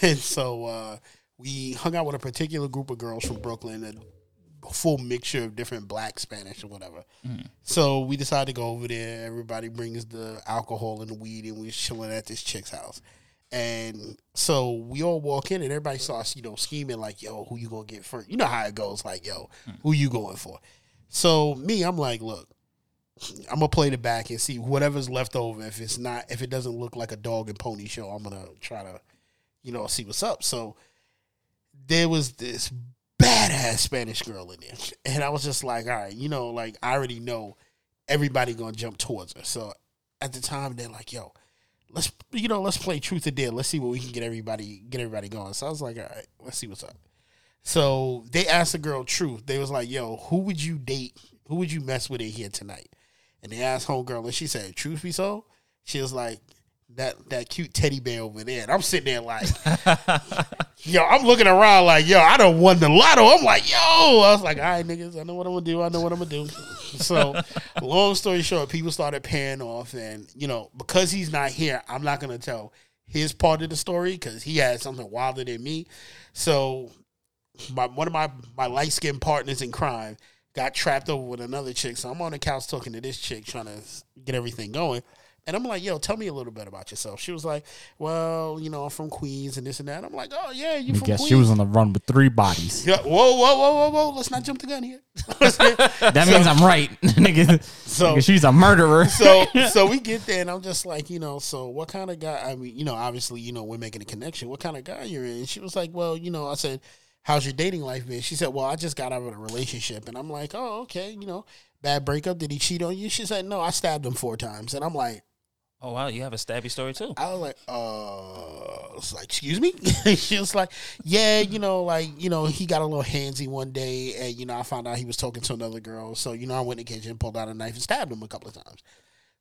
And so we hung out with a particular group of girls from Brooklyn, a full mixture of different black, Spanish, or whatever. So we decided to go over there. Everybody brings the alcohol and the weed, and we're chilling at this chick's house. And so we all walk in, and everybody starts, you know, scheming like, yo, who you going to get first? You know how it goes, like, yo, who you going for? So me, I'm like, look, I'm gonna play the back and see whatever's left over. If it doesn't look like a dog and pony show, I'm gonna try to, you know, see what's up. So there was this badass Spanish girl in there, and I was just like, all right, you know, like, I already know everybody gonna jump towards her. So at the time, they're like, yo, let's play truth or dare. Let's see what we can get everybody going. So I was like, all right, let's see what's up. So they asked the girl truth. They was like, yo, who would you date? Who would you mess with in here tonight? And they asked homegirl, and she said, truth be so? She was like, that cute teddy bear over there. And I'm sitting there like, yo, I'm looking around like, yo, I done won the lotto. I'm like, yo. I was like, all right, niggas, I know what I'm going to do. So long story short, people started pairing off. And, you know, because he's not here, I'm not going to tell his part of the story because he had something wilder than me. So one of my light-skinned partners in crime got trapped over with another chick. So I'm on the couch talking to this chick, trying to get everything going. And I'm like, yo, tell me a little bit about yourself. She was like, well, you know, I'm from Queens and this and that. And I'm like, oh, yeah, you from Queens. I guess she was on the run with three bodies. Yeah, whoa. Let's not jump the gun here. That means I'm right. Nigga, so she's a murderer. So we get there and I'm just like, you know, so what kind of guy? I mean, you know, obviously, you know, we're making a connection. What kind of guy you're in? And she was like, well, you know, I said, how's your dating life been? She said, well, I just got out of a relationship. And I'm like, oh, okay, you know, bad breakup. Did he cheat on you? She said, no, I stabbed him 4 times. And I'm like, oh, wow, you have a stabby story, too. I was like, excuse me? She was like, yeah, you know, he got a little handsy one day, and, you know, I found out he was talking to another girl, so, you know, I went in the kitchen, pulled out a knife, and stabbed him a couple of times.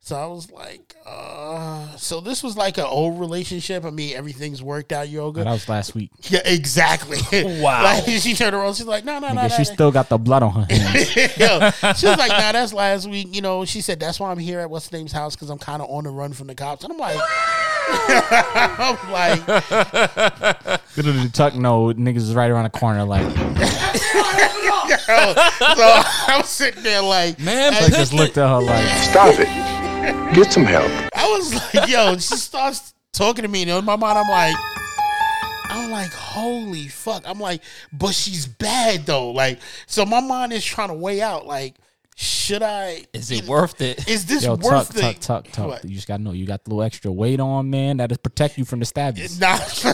So I was like, so this was like an old relationship. I mean, everything's worked out, Yoga. That was last week. Yeah, exactly. Wow. Like, she turned around. She's like, no. She still got the blood on her hands. She was like, no, that's last week. You know, she said, that's why I'm here at what's the name's house, because I'm kind of on the run from the cops. And I'm like, I'm like, good to the Tuck. No, niggas is right around the corner, like. So I'm sitting there like, man, I just looked at her like, stop it, get some help. I was like, yo, she starts talking to me, and in my mind, I'm like, holy fuck. I'm like, but she's bad though. Like, so my mind is trying to weigh out, like, should I? Is it worth it? Is this worth it? Tuck. You just gotta know you got the little extra weight on, man. That'll protect you from the stabbings. Nah, so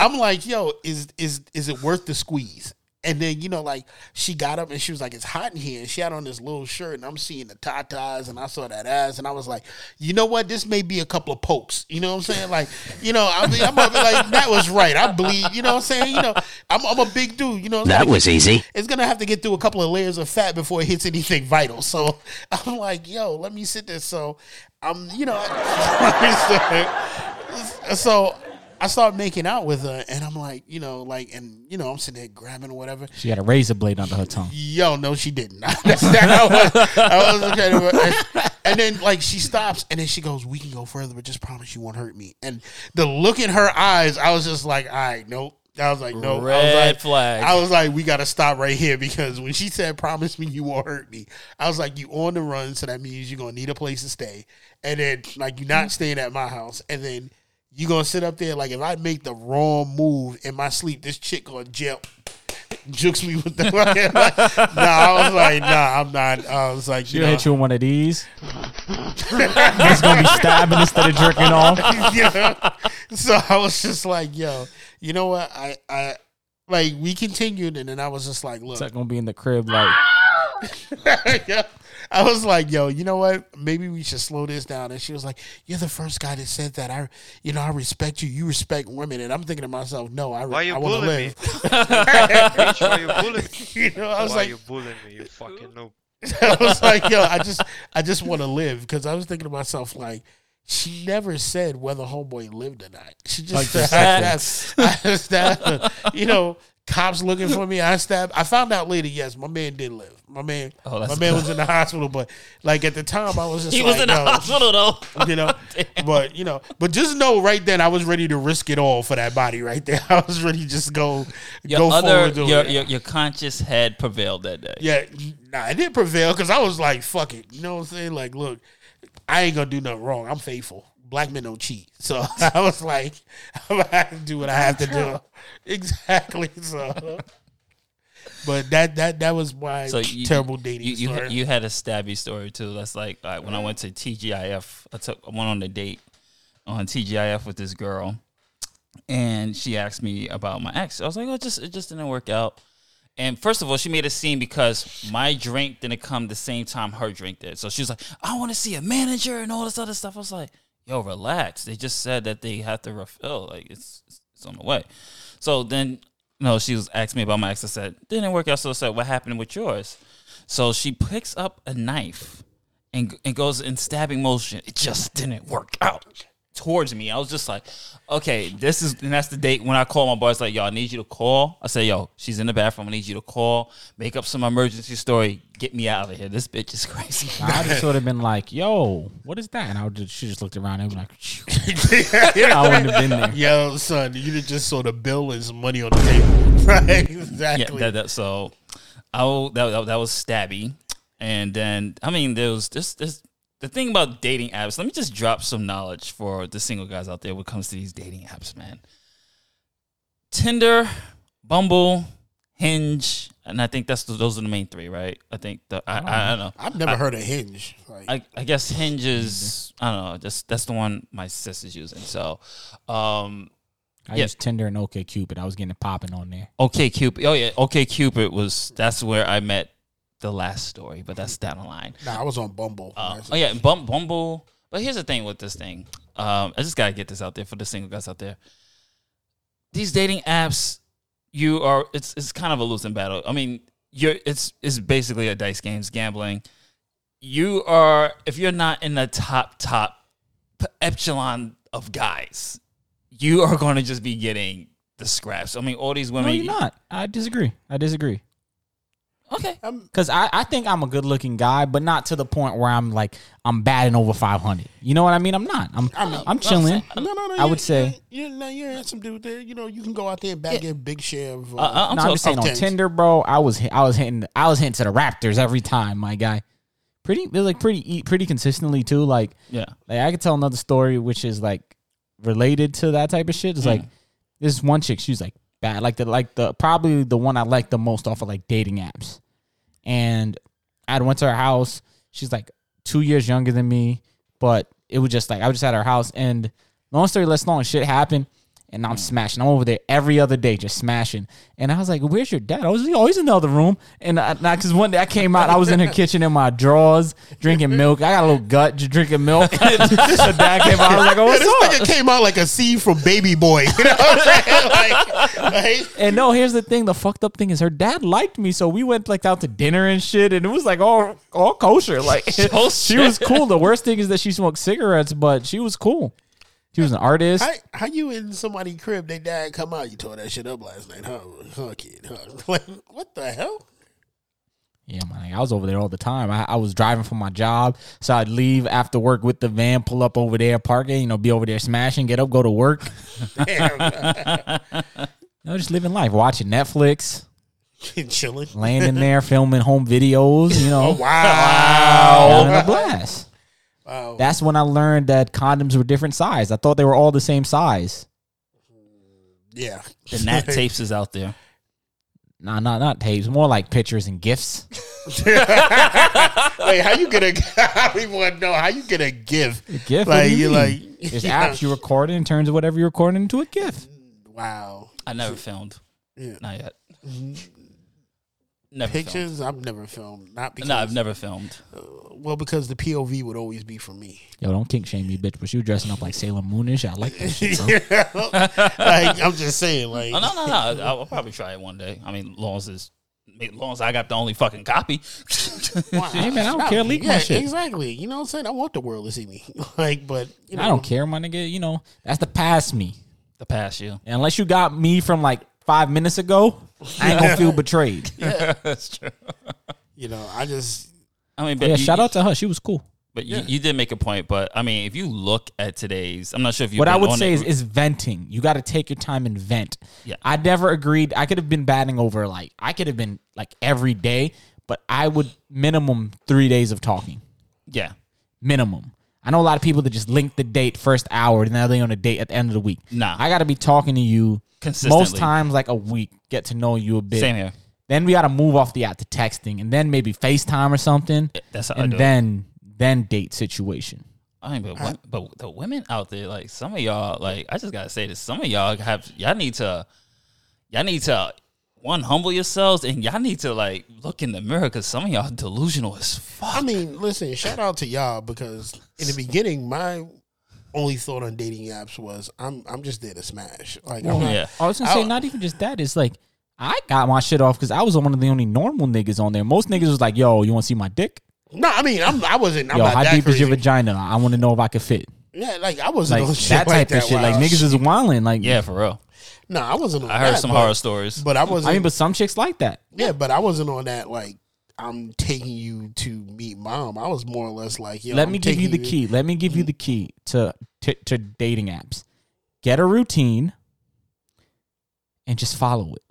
I'm like, yo, is it worth the squeeze? And then, you know, like, she got up and she was like, it's hot in here. And she had on this little shirt, and I'm seeing the tatas, and I saw that ass, and I was like, you know what? This may be a couple of pokes. You know what I'm saying? Like, you know, I mean, I'm like, that was right. I bleed. You know what I'm saying? You know, I'm a big dude. You know, that was easy. It's going to have to get through a couple of layers of fat before it hits anything vital. So I'm like, yo, let me sit there. So I'm, you know, so I started making out with her, and I'm like, you know, like, and, you know, I'm sitting there grabbing or whatever. She had a razor blade under her tongue. Yo, no, she didn't. I was okay. And then, like, she stops, and then she goes, we can go further, but just promise you won't hurt me. And the look in her eyes, I was just like, all right, nope. I was like, no. Red flag. I was like, we got to stop right here, because when she said, promise me you won't hurt me, I was like, you on the run, so that means you're going to need a place to stay. And then, like, you're not staying at my house. And then you gonna sit up there like, if I make the wrong move in my sleep, this chick gonna jukes me with the fucking. Like, nah, I was like, nah, I'm not. I was like, she'll hit you with one of these. It's gonna be stabbing instead of jerking off. Yeah. So I was just like, yo, you know what? I like, we continued, and then I was just like, look, it's not gonna be in the crib like. Yeah. I was like, yo, you know what? Maybe we should slow this down. And she was like, you're the first guy that said that. I respect you. You respect women. And I'm thinking to myself, no, I want to live. Bitch, why you bullying me? You know, I was why like, you bullying me? You fucking noob. I was like, yo, I just want to live, because I was thinking to myself, like, she never said whether homeboy lived or not. She just like said, I just you know. Cops looking for me. I found out later, yes, my man did live. My man was in the hospital, but like at the time I was just he was in the hospital though. You know. But you know, but just know right then I was ready to risk it all for that body right there. I was ready to just go forward. Your conscience had prevailed that day. Yeah. Nah, it didn't prevail, because I was like, fuck it. You know what I'm saying? Like, look, I ain't gonna do nothing wrong. I'm faithful. Black men don't cheat. So I was like, I'm going to have to do what I have to do. Exactly. So, but that was my terrible dating story. You had a stabby story too. That's like, all right, when I went to TGIF, I went on a date on TGIF with this girl, and she asked me about my ex. I was like, oh, it just didn't work out. And first of all, she made a scene because my drink didn't come the same time her drink did. So she was like, I want to see a manager and all this other stuff. I was like, yo, relax. They just said that they have to refill. Like, it's on the way. So then, you know, she was asking me about my ex. I said, didn't work out. So I said, what happened with yours? So she picks up a knife and goes in stabbing motion. It just didn't work out towards me. I was just like, okay, that's the date when I call my boy. It's like, yo, I need you to call. I said, yo, she's in the bathroom. I need you to call, make up some emergency story, get me out of here. This bitch is crazy. I just would have been like, yo, what is that? And she just looked around and was like, I wouldn't have been there. Yo, son, you just saw the bill and some money on the table. Right? Exactly. Yeah, so that was stabby. And then, I mean, there was this the thing about dating apps, let me just drop some knowledge for the single guys out there when it comes to these dating apps, man. Tinder, Bumble, Hinge, and I think that's those are the main three, right? I think I don't know. I've never heard of Hinge. Like, I guess Hinge is, I don't know, just that's the one my sister's using. So, I used Tinder and OkCupid. I was getting it popping on there. OkCupid. Oh yeah, OkCupid was that's where I met the last story, but that's down the line. Nah, I was on Bumble. Oh yeah, Bumble. But here's the thing with this thing. I just gotta get this out there for the single guys out there. These dating apps, it's kind of a losing battle. I mean, it's basically a dice game's gambling. You are if you're not in the top epsilon of guys, you are going to just be getting the scraps. I mean, all these women... No, you're not. I disagree. Okay. Because I think I'm a good-looking guy, but not to the point where I'm like, I'm batting over 500. You know what I mean? I'm not. I'm chilling. No, I would say... You're handsome dude there. You know, you can go out there and get a big share of... I'm just saying on Tinder, bro, I was hitting to the Raptors every time, my guy. Pretty consistently, too. Like, yeah. Like, I could tell another story, which is like, related to that type of shit. It's like this one chick, she's like bad, like the probably the one I like the most off of like dating apps. And I went to her house. She's like 2 years younger than me, but it was just like I was just at her house. And long story less long, shit happened, and I'm smashing. I'm over there every other day, just smashing. And I was like, "Where's your dad?" I was like, "Oh, he's in the other room." And because one day I came out, I was in her kitchen in my drawers drinking milk. I got a little gut just drinking milk. So dad came out. I was like, "Oh, what's up?" This nigga came out like a scene from Baby Boy. You know what I'm saying? And no, here's the thing. The fucked up thing is her dad liked me, so we went like out to dinner and shit, and it was like all kosher. Like she was cool. The worst thing is that she smoked cigarettes, but she was cool. She was an artist. How you in somebody's crib? They dad come out. You tore that shit up last night, huh? Huh, kid? Huh? Like, what the hell? Yeah, man. I was over there all the time. I was driving for my job, so I'd leave after work with the van, pull up over there, park it, you know, be over there smashing, get up, go to work. Damn. No, just living life, watching Netflix. Chilling. Laying in there, filming home videos, you know. Oh, wow. Having a blast. Wow. That's when I learned that condoms were different size. I thought they were all the same size. Yeah. The Nat Tapes is out there. Nah, not tapes. More like pictures and gifts. Like, how you get a gift? A gift? Like, you like, it's apps you record it and turns whatever you're recording into a GIF. Wow. I never filmed. Yeah. Not yet. Mm-hmm. Never pictures, filmed. I've never filmed. Not because. No, I've never filmed. Well, because the POV would always be for me. Yo, don't kink shame me, bitch. But you dressing up like Sailor Moonish. I like that shit, bro. Like, I'm just saying, like, no. I'll probably try it one day. I mean, long as I got the only fucking copy. Wow. Hey man, I don't care. Leak my shit. Exactly. You know what I'm saying? I want the world to see me. Like, but you know. I don't care, my nigga. You know, that's the past me. The past you. Yeah. Unless you got me from like 5 minutes ago, I ain't gonna feel betrayed. Yeah, that's true. You know, shout out to her. She was cool. But you did make a point. But I mean, if you look at today's, I'm not sure if you. What I would say is venting. You got to take your time and vent. Yeah, I never agreed. I could have been batting over like every day, but I would minimum 3 days of talking. Yeah, minimum. I know a lot of people that just link the date first hour, and now they on a date at the end of the week. Nah, I got to be talking to you. Most times, like a week, get to know you a bit. Same here. Then we got to move off the app to texting, and then maybe FaceTime or something. That's how I do it. And then date situation. I mean, but the women out there, like some of y'all, like I just gotta say this: some of y'all have y'all need to humble yourselves, and y'all need to like look in the mirror because some of y'all delusional as fuck. I mean, listen, shout out to y'all because in the beginning, my only thought on dating apps was I'm just there to smash. Like, I was gonna say not even just that. It's like I got my shit off because I was one of the only normal niggas on there. Most niggas was like, "Yo, you want to see my dick?" No, I mean I wasn't. I'm Yo, not how that deep crazy. Is your vagina? I want to know if I could fit. Yeah, like I wasn't like, that type of shit. Like niggas is wilding. Like yeah, for real. No, I wasn't. I heard some horror stories, but I wasn't. I mean, but some chicks like that. Yeah, but I wasn't on that like. I'm taking you to meet mom. I was more or less like, yo, Let me give you the key to dating apps. Get a routine and just follow it.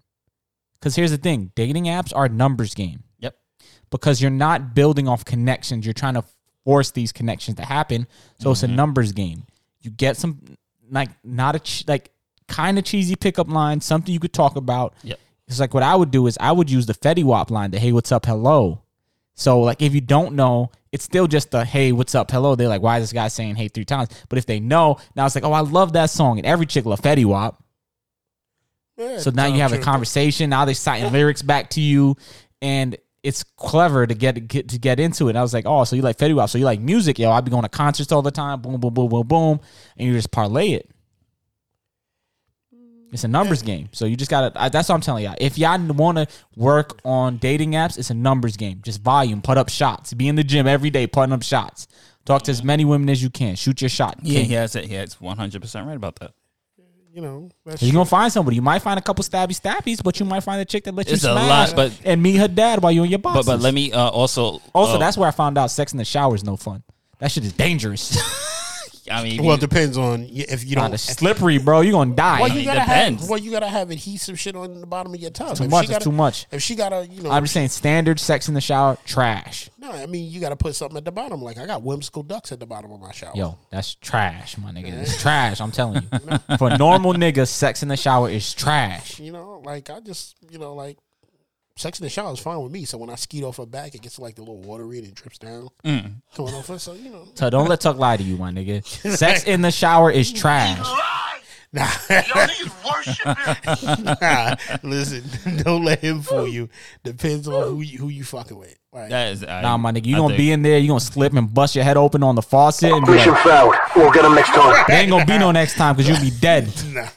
Because here's the thing. Dating apps are a numbers game. Yep. Because you're not building off connections. You're trying to force these connections to happen. So it's a numbers game. You get some like not a like kind of cheesy pickup line, something you could talk about. Yep. It's like what I would do is I would use the Fetty Wap line, the hey, what's up, hello. So like if you don't know, it's still just the hey, what's up, hello. They're like, why is this guy saying hey 3 times? But if they know, now it's like, oh, I love that song, and every chick love Fetty Wap. Yeah, so now you have a conversation. Now they're citing lyrics back to you, and it's clever to get into it. And I was like, oh, so you like Fetty Wap? So you like music? Yo, I be going to concerts all the time. Boom, boom, boom, boom, boom, and you just parlay it. It's a numbers game. So you just got to, that's what I'm telling y'all. If y'all want to work on dating apps, it's a numbers game. Just volume, put up shots. Be in the gym every day, putting up shots. Talk to as many women as you can. Shoot your shot. Yeah, he has it. Yeah, it's 100% right about that. You know, you're going to find somebody. You might find a couple stabbies, but you might find a chick that lets you smash a lot, but, and meet her dad while you're in your boxes. But let me also, that's where I found out sex in the shower is no fun. That shit is dangerous. I mean, well, it depends on if you don't. Slippery, bro. You're going to die. Well, you got to have adhesive shit on the bottom of your tub. It's too much. If she got to, you know. I'm just saying standard sex in the shower, trash. No, I mean, you got to put something at the bottom. Like, I got whimsical ducks at the bottom of my shower. Yo, that's trash, my nigga. Yeah. It's trash, I'm telling you. For normal niggas, sex in the shower is trash. You know, like, I just, you know, like, sex in the shower is fine with me. So when I skeet off her back, it gets like the little watery and it drips down. Coming off her, so you know. So don't let Tuck lie to you, my nigga. Sex in the shower is trash. Nah. Yo, he's worshiping. Nah, listen, don't let him fool you. Depends on who you fucking with. Right. Nah, my nigga, you gonna be in there. You gonna slip and bust your head open on the faucet. And be like, fouled. We'll get him next time. There ain't gonna be no next time because you'll be dead. Nah.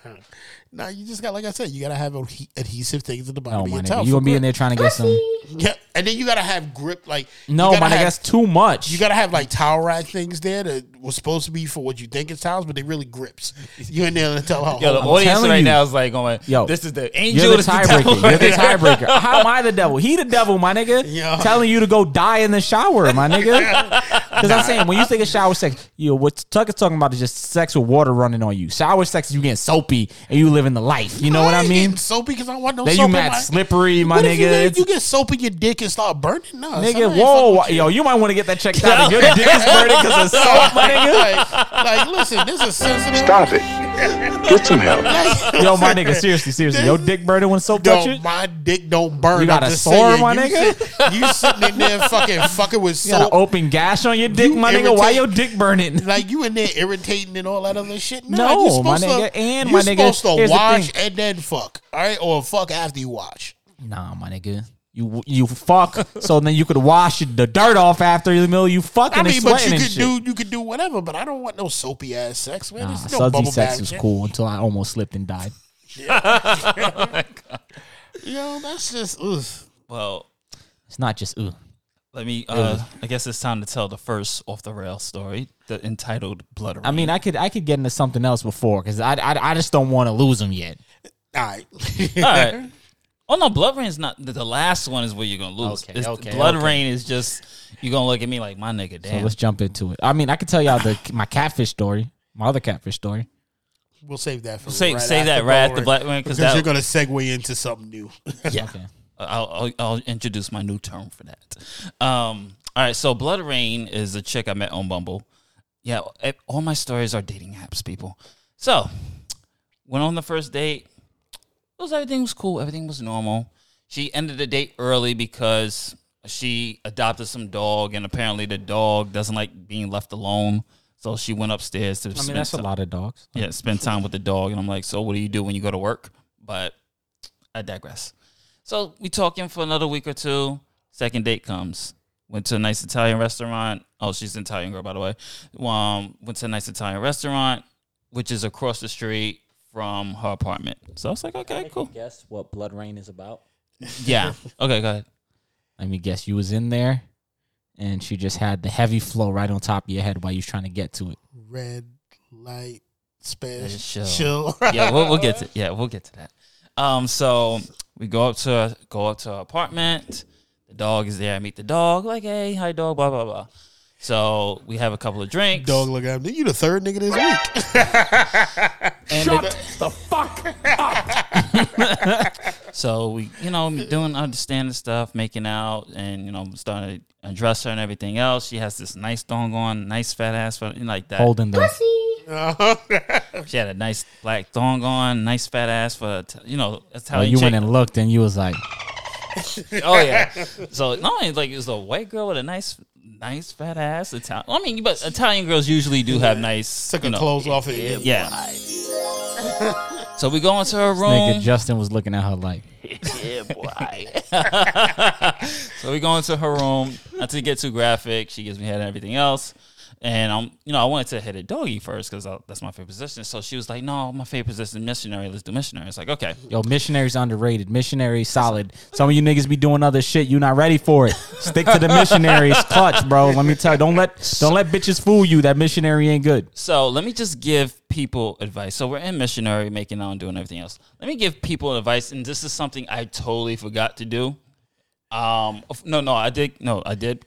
Nah, you just got, like I said, you got to have adhesive things at the bottom of your towel. You're going to be in there trying to get some. Yeah, and then you got to have grip. Like, no, my nigga, that's too much. You got to have, like, towel rack things there that was supposed to be for what you think is towels, but they really grips. You're in there and tell her. Yo, the audience right now is like, going, yo, this is the angel. You're the tiebreaker. You're the tiebreaker. How am I the devil? He the devil, my nigga. Yo. Telling you to go die in the shower, my nigga. Because I'm saying, when you think of shower sex, yo, what Tuck is talking about is just sex with water running on you. Shower sex is you getting soapy and you living the life. You know what I mean? Soapy because I want no soap. Then you mad slippery, my nigga. You get soap in your dick and start burning? No, nigga, whoa. Yo, you might want to get that checked out. If your dick is burning because of soap, my nigga. Like, listen, this is sensitive. Stop it. Get some help. Yo, my nigga, seriously. Your dick burning when soap touches? My dick don't burn. You got a sore, my nigga? You sitting in there fucking with soap. You got an open gash on your dick, my nigga? Why your dick burning? Like, you in there irritating and all that other shit? No, my nigga. And my nigga, watch and then fuck. All right? Or fuck after you watch. Nah, my nigga. You fuck, so then you could wash the dirt off after the middle. You fucking and sweating and shit. You could do whatever, but I don't want no soapy ass sex, man. Nah, no bubble sex was cool until I almost slipped and died. Yeah. Oh my God. Yo, that's just ugh. Well, it's not just ugh. Let me. I guess it's time to tell the first off the rail story, the entitled Blood Rain. I mean, I could get into something else before because I just don't want to lose them yet. All right. Oh, no, Blood Rain's not... The last one is where you're going to lose. Okay, Blood Rain is just... You're going to look at me like, my nigga, damn. So let's jump into it. I mean, I could tell y'all my catfish story. My other catfish story. We'll save that for you. Save that right after Blood Rain. Because you're going to segue into something new. Yeah. Okay. I'll introduce my new term for that. All right, so Blood Rain is a chick I met on Bumble. Yeah, all my stories are dating apps, people. So, went on the first date... Everything was cool. Everything was normal. She ended the date early because she adopted some dog, and apparently the dog doesn't like being left alone. So she went upstairs to spend that's time. A lot of dogs. Yeah, spend time with the dog. And I'm like, so what do you do when you go to work? But I digress. So we talking for another week or two. Second date comes. Went to a nice Italian restaurant. Oh, she's an Italian girl, by the way. Went to a nice Italian restaurant, which is across the street from her apartment. So I was like, okay, cool. Guess what Blood Rain is about? Yeah. Okay, go ahead. Let me guess. You was in there, and she just had the heavy flow right on top of your head while you was trying to get to it. Red light special. Chill. Yeah, we'll get to it. Yeah, we'll get to that. So we go up to her apartment. The dog is there. I meet the dog. Like, hey, hi, dog. Blah blah blah. So we have a couple of drinks. Dog, look at me. You the third nigga this week. Shut the fuck up. So we, you know, doing understanding stuff, making out, and, you know, starting to address her and everything else. She has this nice thong on, nice fat ass, like that. Holding the pussy. She had a nice black thong on, nice fat ass for, you know, that's how you went and looked, and you was like, oh yeah. So no, like it was a white girl with a nice fat ass. I mean, but Italian girls usually do have nice. Took her clothes off. Yeah. So we go into her room. Nigga, Justin was looking at her like, yeah, boy. So we go into her room. Not to get too graphic, she gives me head and everything else. And I wanted to hit a doggy first because that's my favorite position. So she was like, "No, my favorite position is missionary. Let's do missionary." It's like, okay, yo, missionary's underrated. Missionary solid. Some of you niggas be doing other shit. You not ready for it. Stick to the missionaries, clutch, bro. Let me tell you, don't let bitches fool you. That missionary ain't good. So let me just give people advice. So we're in missionary, making out and doing everything else. Let me give people advice, and this is something I totally forgot to do. I did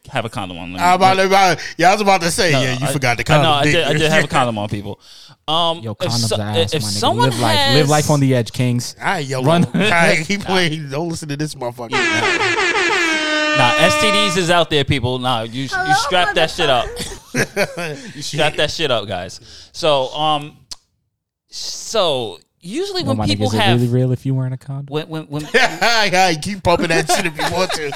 have a condom on. I was about to say, forgot the condom. I did have a condom on, people. Yo, condoms are ass, if someone live life on the edge, kings. Keep playing. Don't listen to this motherfucker. Nah, STDs is out there, people. Nah, you strap that shit up. You strap that shit up, guys. So, usually when people have really real if you weren't a condom. When keep pumping that shit if you want to.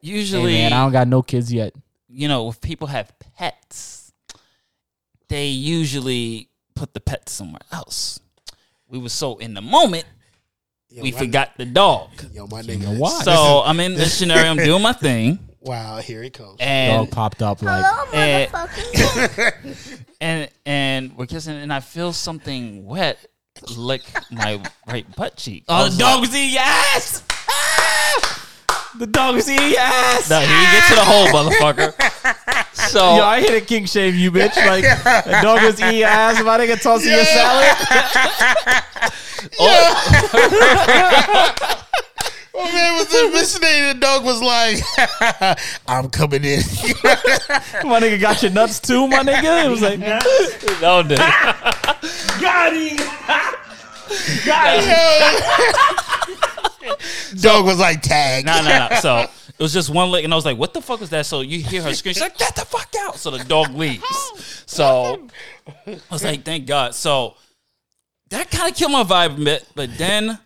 Usually, hey man, I don't got no kids yet. You know, if people have pets, they usually put the pet somewhere else. We were so in the moment. Yo, we forgot the dog. Yo, my nigga, why? So I'm in the missionary. I'm doing my thing. Wow, here he comes. And dog popped up like, hello, motherfucker. and we're kissing, and I feel something wet lick my right butt cheek. Oh, the dog was eating your ass! The dog was eating your ass! No, he get to the hole, motherfucker. So, yo, I hit a king shave, you bitch. Like, the dog was eating your ass. My nigga tossing your salad. Oh. Oh, man, was investigating. The dog was like, I'm coming in. My nigga got your nuts too, my nigga. It was like, no, dude. Got him. Dog was like, tag. No. So it was just one lick, and I was like, what the fuck was that? So you hear her scream, she's like, get the fuck out. So the dog leaves. So I was like, thank God. So that kind of killed my vibe a bit, but then...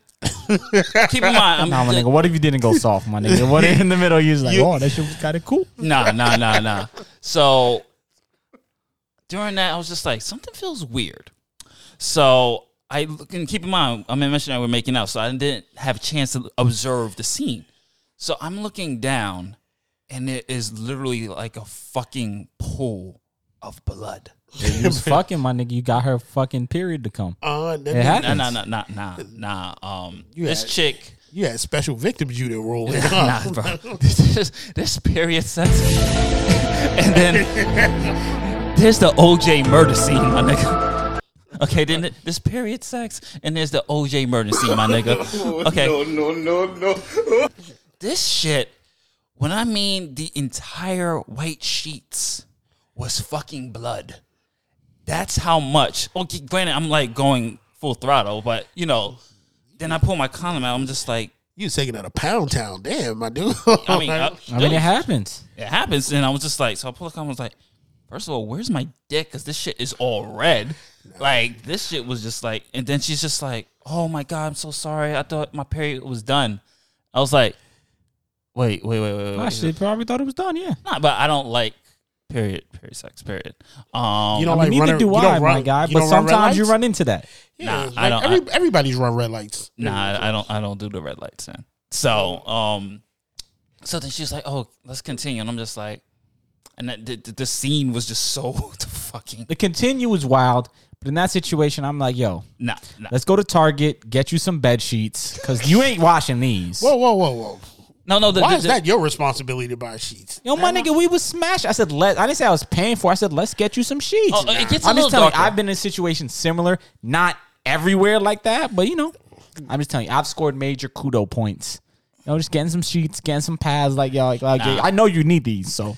Keep in mind, my nigga, what if you didn't go soft, my nigga? What if in the middle you're like, oh, that shit was kind of cool? Nah. So during that, I was just like, something feels weird. So I look, and keep in mind, I mentioned that we're making out, so I didn't have a chance to observe the scene. So I'm looking down, and it is literally like a fucking pool of blood. If you was fucking, my nigga, you got her fucking period to come. It happens. Nah. You had special victims you didn't roll in. Nah, bro. This period sex. And then there's the OJ murder scene, my nigga. Okay, then this period sex, and there's the OJ murder scene, my nigga. Okay. No. This shit, when I mean the entire white sheets was fucking blood. That's how much. Okay, granted, I'm like going full throttle, but you know, then I pull my condom out. I'm just like, you taking out a pound town, damn, my dude. I mean, it happens. It happens, and I was just like, so I pull the condom. I was like, first of all, where's my dick? Because this shit is all red. Like this shit was just like, and then she's just like, oh my God, I'm so sorry. I thought my period was done. I was like, wait. Actually, probably thought it was done. Yeah. Nah, but I don't like. Period sex, period. You don't, I mean, like neither running, do I, run, my guy. But sometimes you run into that. Yeah, nah, like I don't. Everybody's run red lights. Nah, I don't do the red lights, man. So, so then she's like, "Oh, let's continue," and I'm just like, and that, the scene was just so fucking. The continue was wild, but in that situation, I'm like, "Yo, nah. Let's go to Target, get you some bed sheets, because you ain't washing these." Whoa. No. Why is that your responsibility to buy sheets? Yo, my nigga, we was smashed. I said, I didn't say I was paying for it. I said, let's get you some sheets. Oh, it gets I'm just telling darker. You, I've been in a situation similar, not everywhere like that, but, you know, I'm just telling you, I've scored major kudo points. You know, just getting some sheets, getting some pads, like, y'all. Like, I know you need these, so.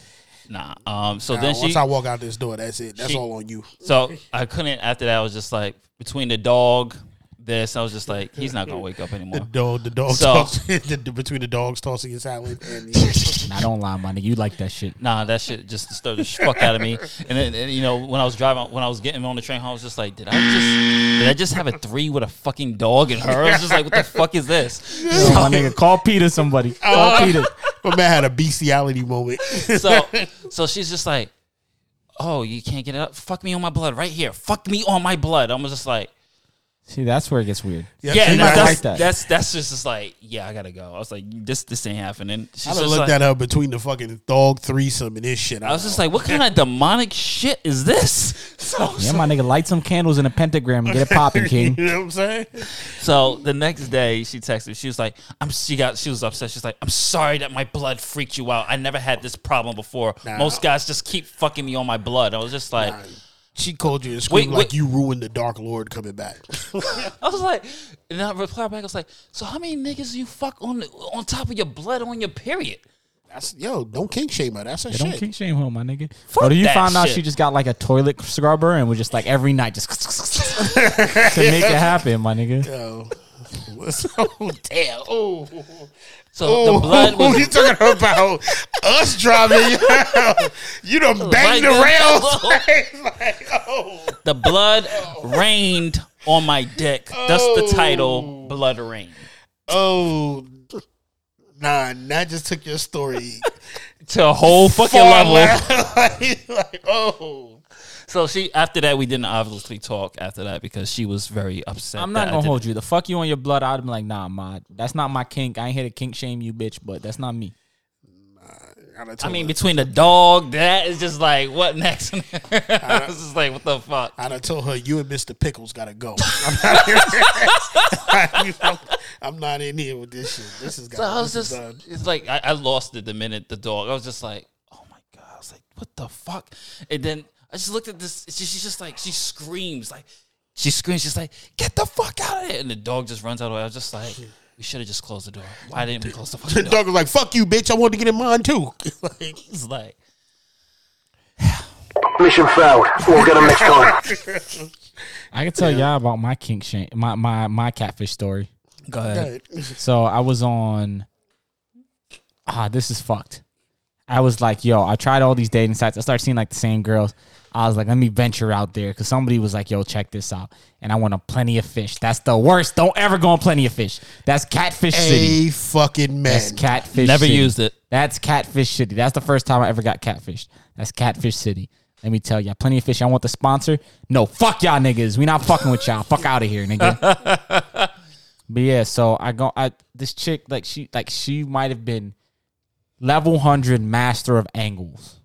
Once I walk out this door, that's it. That's all on you. So I couldn't, after that, I was just like, between the dog, this. I was just like, he's not gonna wake up anymore. Between the dogs tossing his salad and I don't lie, my nigga. You like that shit? Nah, that shit just disturbed the fuck out of me. And then, and, you know, when I was getting on the train home, I was just like, did I just have a three with a fucking dog in her? I was just like, what the fuck is this? Yo, so, my nigga, call Peter. Somebody call Peter. My man had a bestiality moment. So she's just like, oh, you can't get it up? Fuck me on my blood right here. Fuck me on my blood. I'm just like... See, that's where it gets weird. Yeah, and that's just like, yeah, I gotta go. I was like, this ain't happening. She's I just looked like, that up between the fucking dog threesome and this shit. I was just like, what kind of demonic shit is this? My nigga, light some candles in a pentagram and get it popping, king. You know what I'm saying? So the next day, she texted me. She was like, she was upset. She's like, I'm sorry that my blood freaked you out. I never had this problem before. Nah. Most guys just keep fucking me on my blood. I was just like... Nah. She called you and screamed like you ruined the Dark Lord coming back. I was like, and I replied back. I was like, so how many niggas do you fuck on top of your blood on your period? Don't kink shame her. That's her shit. Don't kink shame her, my nigga. Or do you find out she just got like a toilet scrubber and was just like every night just to make it happen, my nigga? Yo. Oh, damn. Oh. So the blood was... You talking about us driving you out. You done banged the rails. The blood rained on my dick. That's the title, Blood Rain. Oh, nah, that just took your story to a whole fucking level. So she, after that, we didn't obviously talk after that because she was very upset. I'm not going to hold you. The fuck you on your blood, I'd be like, nah, ma, that's not my kink. I ain't here to kink shame you, bitch, but that's not me. I mean, between the dog, that is just like, what next? I was just like, what the fuck? I done told her, you and Mr. Pickles got to go. I'm not in here with this shit. This is got to be done. It's like, I lost it the minute the dog. I was just like, oh, my God. I was like, what the fuck? And then... I just looked at this. She's just like, she screams. She's like, get the fuck out of here. And the dog just runs out of the way. I was just like, we should have just closed the door. Why didn't we close the fucking door? The dog was like, fuck you, bitch. I wanted to get in mine, too. It's like. Mission failed. We'll get him next time. I can tell y'all about my kink shame, my catfish story. Go ahead. So I was on. This is fucked. I was like, yo, I tried all these dating sites. I started seeing like the same girls. I was like, let me venture out there because somebody was like, yo, check this out. And I went on Plenty of Fish. That's the worst. Don't ever go on Plenty of Fish. That's Catfish City. Fucking man. That's Catfish Never City. Used it. That's Catfish City. That's the first time I ever got catfished. That's Catfish City. Let me tell y'all, Plenty of Fish. I want the sponsor. No, fuck y'all niggas. We not fucking with y'all. Fuck out of here, nigga. But yeah, so this chick, she might have been level 100 master of angles.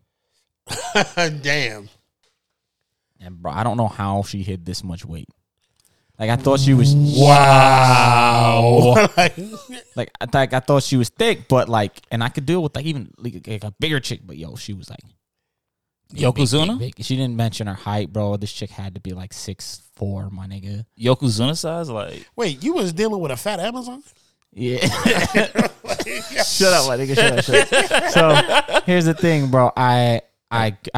Damn. And bro, I don't know how she hid this much weight. Like I thought she was wow. I thought she was thick, but like, and I could deal with like even like a bigger chick, but yo, she was like Yokozuna. Big. She didn't mention her height, bro. This chick had to be like 6'4", my nigga. Yokozuna size, like. Wait, you was dealing with a fat Amazon? Yeah. Shut up, my nigga. Shut up. So here's the thing, bro. I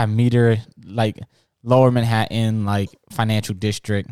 meet her like Lower Manhattan, like financial district.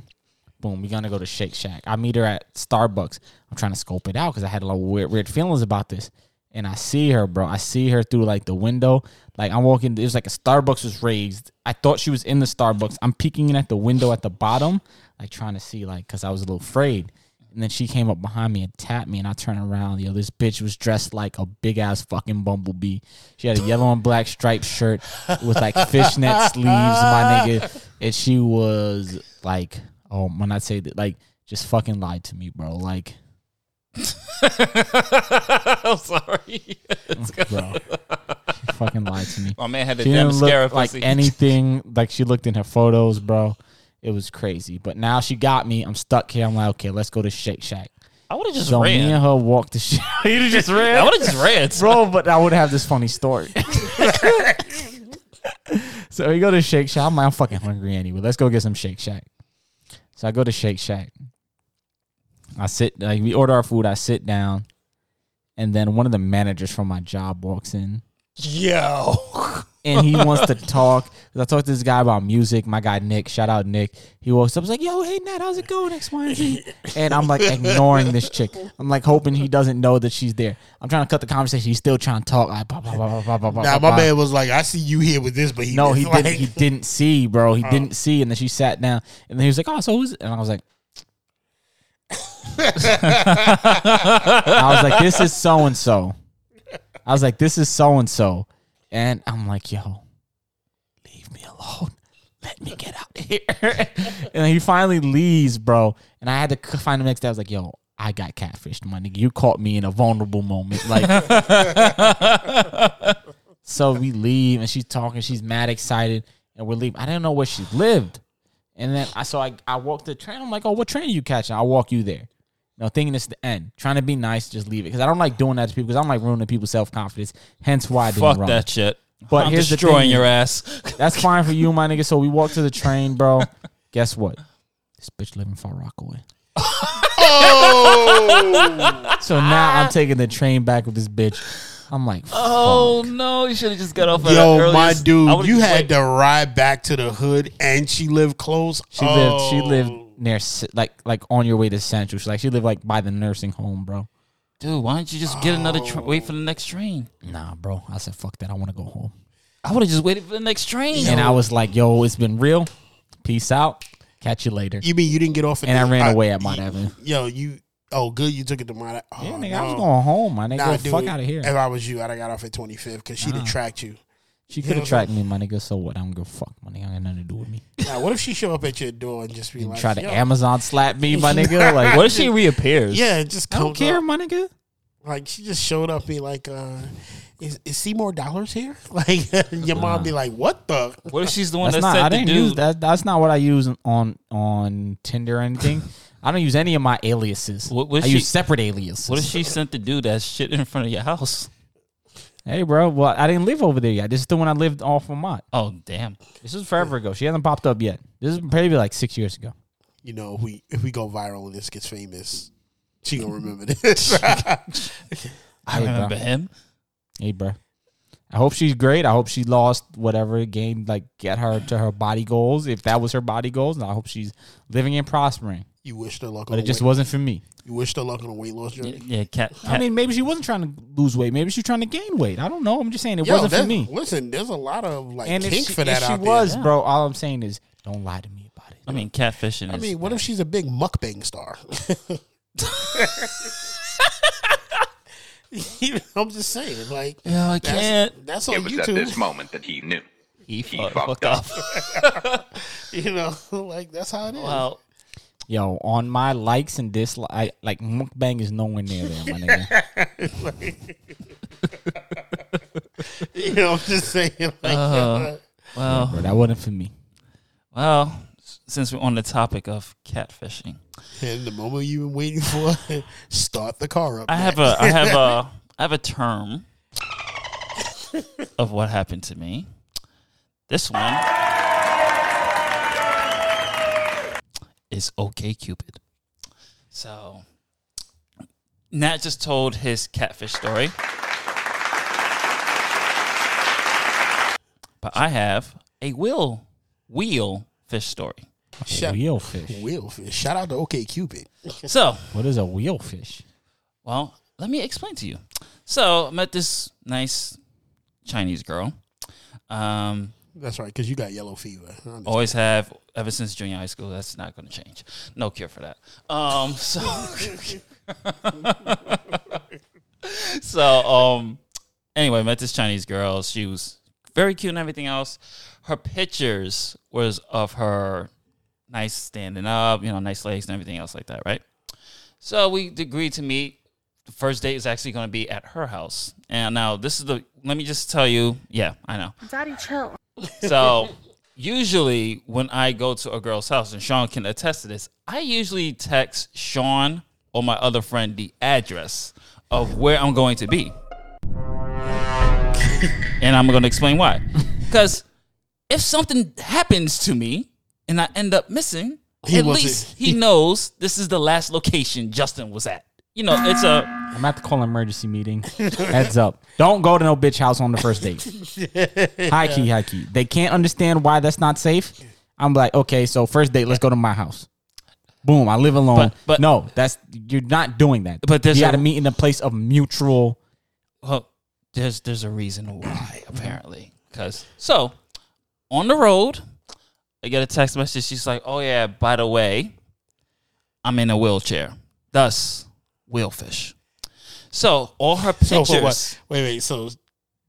Boom, we're gonna go to Shake Shack. I meet her at Starbucks. I'm trying to scope it out because I had a lot of weird feelings about this. And I see her, bro. I see her through like the window. Like I'm walking, it was like a Starbucks was raised. I thought she was in the Starbucks. I'm peeking in at the window at the bottom, like trying to see, like, because I was a little afraid. And then she came up behind me and tapped me, and I turned around. Yo, this bitch was dressed like a big-ass fucking bumblebee. She had a yellow and black striped shirt with, like, fishnet sleeves, my nigga. And she was, like, oh, when I say that, like, just fucking lied to me, bro. Like. I'm sorry. Bro, she fucking lied to me. My man had a damn scare of pussy. Like, anything. Like, she looked in her photos, bro. It was crazy. But now she got me. I'm stuck here. I'm like, okay, let's go to Shake Shack. I would have just ran. Me and her walked to Shake Shack. You just ran? I would have just ran. Bro, but I would have this funny story. So we go to Shake Shack. I'm like, I'm fucking hungry anyway. Let's go get some Shake Shack. So I go to Shake Shack. I sit, like, we order our food. I sit down. And then one of the managers from my job walks in. Yo. and he wants to talk. Because I talked to this guy about music, my guy Nick, shout out Nick. He walks up, he's like, yo, hey, Nat, how's it going, X, Y, and Z? And I'm like ignoring this chick. I'm like hoping he doesn't know that she's there. I'm trying to cut the conversation. He's still trying to talk. Like, bah, bah, bah, bah, bah, bah, nah, bah, my man was like, I see you here with this, but he no, he like... didn't. He didn't see, bro. He didn't see. And then she sat down, and then he was like, oh, so who's it? And I was like, this is so and so. I was like, this is so and so. And I'm like, yo, leave me alone. Let me get out of here. And he finally leaves, bro. And I had to find him next day. I was like, yo, I got catfished, my nigga. You caught me in a vulnerable moment. Like, so we leave, and she's talking. She's mad excited, and we're leaving. I didn't know where she lived. And then I walked the train. I'm like, oh, what train are you catching? I'll walk you there. No, thinking it's the end. Trying to be nice, just leave it. Because I don't like doing that to people. Because I'm like ruining people's self-confidence. Hence why I didn't run. Fuck that shit. But I'm here's destroying your ass. That's fine for you, my nigga. So we walk to the train, bro. Guess what? This bitch live in Far Rockaway. Oh! So now I'm taking the train back with this bitch. I'm like, fuck. Oh, no. You should have just got off at yo, earliest. My dude, you had to ride back to the hood, and she lived close? She lived near, like on your way to Central. She lived like by the nursing home, bro. Dude, why didn't you just get another train? Wait for the next train. Nah, bro. I said, fuck that. I want to go home. I would have just waited for the next train. And I was like, yo, it's been real. Peace out. Catch you later. You mean you didn't get off? And I ran away at Mount Avenue. Yo, you... Oh, good, you took it to my... Oh, yeah, nigga, no. I was going home, my nigga. Nah, dude, fuck out of here. If I was you, I'd have got off at 25th, because she'd have tracked you. She could have tracked me, my nigga, so what? I don't give a fuck, my nigga. I got nothing to do with me. Nah, what if she show up at your door and just be like... Try to Amazon slap me, my nigga? Like, what if she reappears? Yeah, just comes I don't care, up. My nigga. Like, she just showed up, be like, is Seymour Dollars here? Like, your mom be like, what the? What if she's the one that said the dude? That's not what I use on Tinder or anything. I don't use any of my aliases. I use separate aliases. What if she sent the dude that shit in front of your house? Hey, bro. Well, I didn't live over there yet. This is the one I lived off of mine. Oh, damn. This is forever ago. She hasn't popped up yet. This is probably like 6 years ago. You know, if we go viral and this gets famous, she gonna remember this. I remember him. Hey, bro. I hope she's great. I hope she lost whatever game, like get her to her body goals, if that was her body goals. And I hope she's living and prospering. You wished her luck on but it just wasn't for me. You wished her luck on a weight loss journey? Yeah, I mean, maybe she wasn't trying to lose weight. Maybe she was trying to gain weight. I don't know. I'm just saying it wasn't for me. Listen, there's a lot of like kink for that out there. If she was, bro, all I'm saying is don't lie to me about it. I mean, catfishing is... I mean, what if she's a big mukbang star? I'm just saying, like... Yeah, I can't. That's on YouTube. It was at this moment that he knew. He fucked up. You know, like, that's how it is. Wow. Yo, on my likes and dislikes, like mukbang is nowhere near there, my nigga. Like, you know, I'm just saying. Like, well, bro, that wasn't for me. Well, since we're on the topic of catfishing, and the moment you've been waiting for, start the car up. I have a term of what happened to me. This one. Is OkCupid. So Nat just told his catfish story. But I have a wheelfish story. Wheelfish. Shout out to OkCupid. So what is a wheelfish? Well, let me explain to you. So I met this nice Chinese girl. That's right, because you got yellow fever. Always have, ever since junior high school. That's not going to change. No cure for that. Anyway, met this Chinese girl. She was very cute and everything else. Her pictures was of her nice standing up, you know, nice legs and everything else like that, right? So we agreed to meet. The first date is actually going to be at her house. And now this is the, let me just tell you, yeah, I know. Daddy, chill. So usually when I go to a girl's house, and Sean can attest to this, I usually text Sean or my other friend the address of where I'm going to be. And I'm going to explain why. Because if something happens to me and I end up missing, at least he knows this is the last location Justin was at. You know, it's a... I'm about to call an emergency meeting. Heads up. Don't go to no bitch house on the first date. High key. They can't understand why that's not safe. I'm like, okay, so first date, let's go to my house. Boom, I live alone. But no, that's you're not doing that. But you got to meet in a place of mutual. Well, there's a reason why, apparently. So, on the road, I get a text message. She's like, oh, yeah, by the way, I'm in a wheelchair. Thus, wheelfish. So, all her pictures. So, wait. So,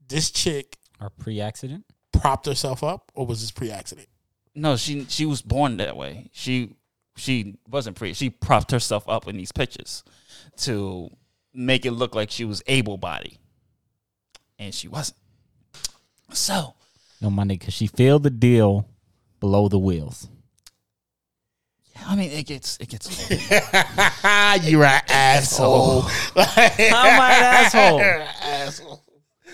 this chick. Our pre-accident? Propped herself up, or was this pre-accident? No, she was born that way. She wasn't pre. She propped herself up in these pictures to make it look like she was able-bodied. And she wasn't. So. No, my nigga, she failed the deal below the wheels. Yeah, I mean, it gets old. You're an asshole. I'm an asshole.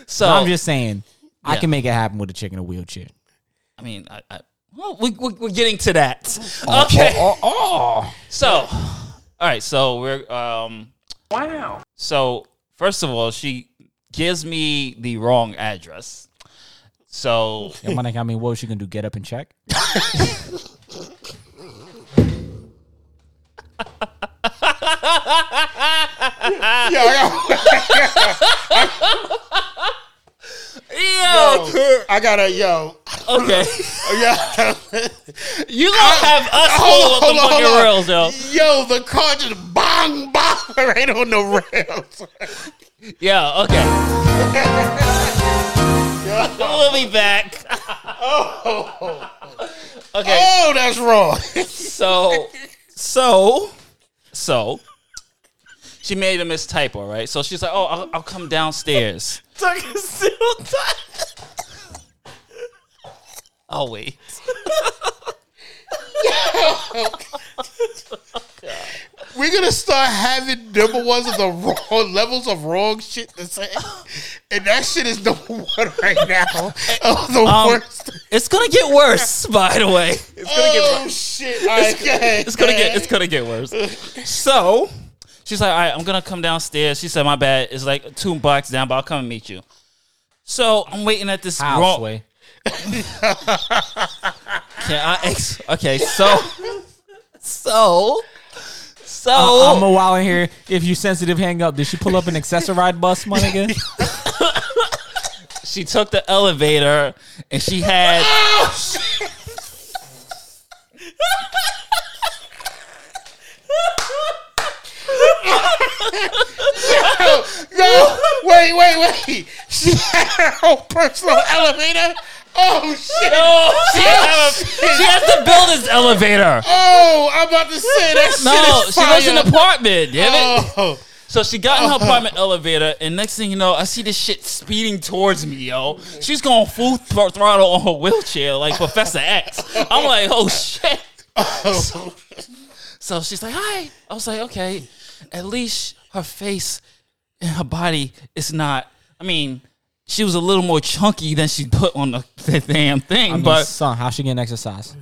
So no, I'm just saying, yeah. I can make it happen with a chick in a wheelchair. I mean, we're getting to that. Okay. So, all right. So we're wow. So first of all, she gives me the wrong address. So yeah, my nigga, I mean, what was she gonna do? Get up and check? Yo. Okay. Yeah. You gonna have us hold on the fucking rails, yo. Yo, the car just bang right on the rails. Yeah. Okay. We'll be back. Oh. Okay. Oh, that's wrong. So. She made a mistypo, right? So she's like, "Oh, I'll come downstairs." Tuck is still Tuck. I'll wait. We're gonna start having number ones of the wrong levels of wrong shit to say, and that shit is number one right now. The worst. It's gonna get worse. By the way, it's gonna get worse. Shit! It's gonna get worse. So. She's like, all right, I'm going to come downstairs. She said, my bad. It's like $2 down, but I'll come and meet you. So I'm waiting at this Houseway. Okay, so. I'm a while in here. If you sensitive, hang up. Did she pull up an accessoride bus, my nigga? She took the elevator, and she had... Oh, shit. Wait. She had her own personal elevator? Oh, shit. She has to build this elevator. Oh, I'm about to say that shit is fire. No, she lives in an apartment, damn it. So she got in her apartment elevator, and next thing you know, I see this shit speeding towards me, yo. She's going full throttle on her wheelchair like Professor X. I'm like, oh, shit. So she's like, hi. I was like, okay. At least her face and her body is not. I mean, she was a little more chunky than she put on the damn thing. I mean, but son, how's she getting exercise?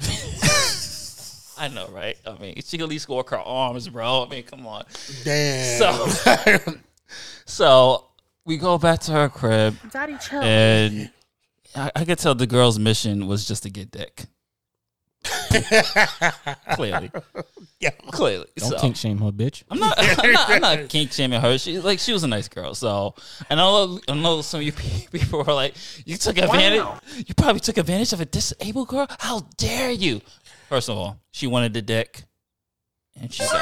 I know, right? I mean, she can at least work her arms, bro. I mean, come on. Damn. So we go back to her crib, Daddy, chill. And I could tell the girl's mission was just to get dick. Clearly. Don't kink shame her, bitch. I'm not kink shaming her. She was a nice girl. So I know some of you people were like, you took advantage. Wow. You probably took advantage of a disabled girl. How dare you? First of all, she wanted the dick, and she said,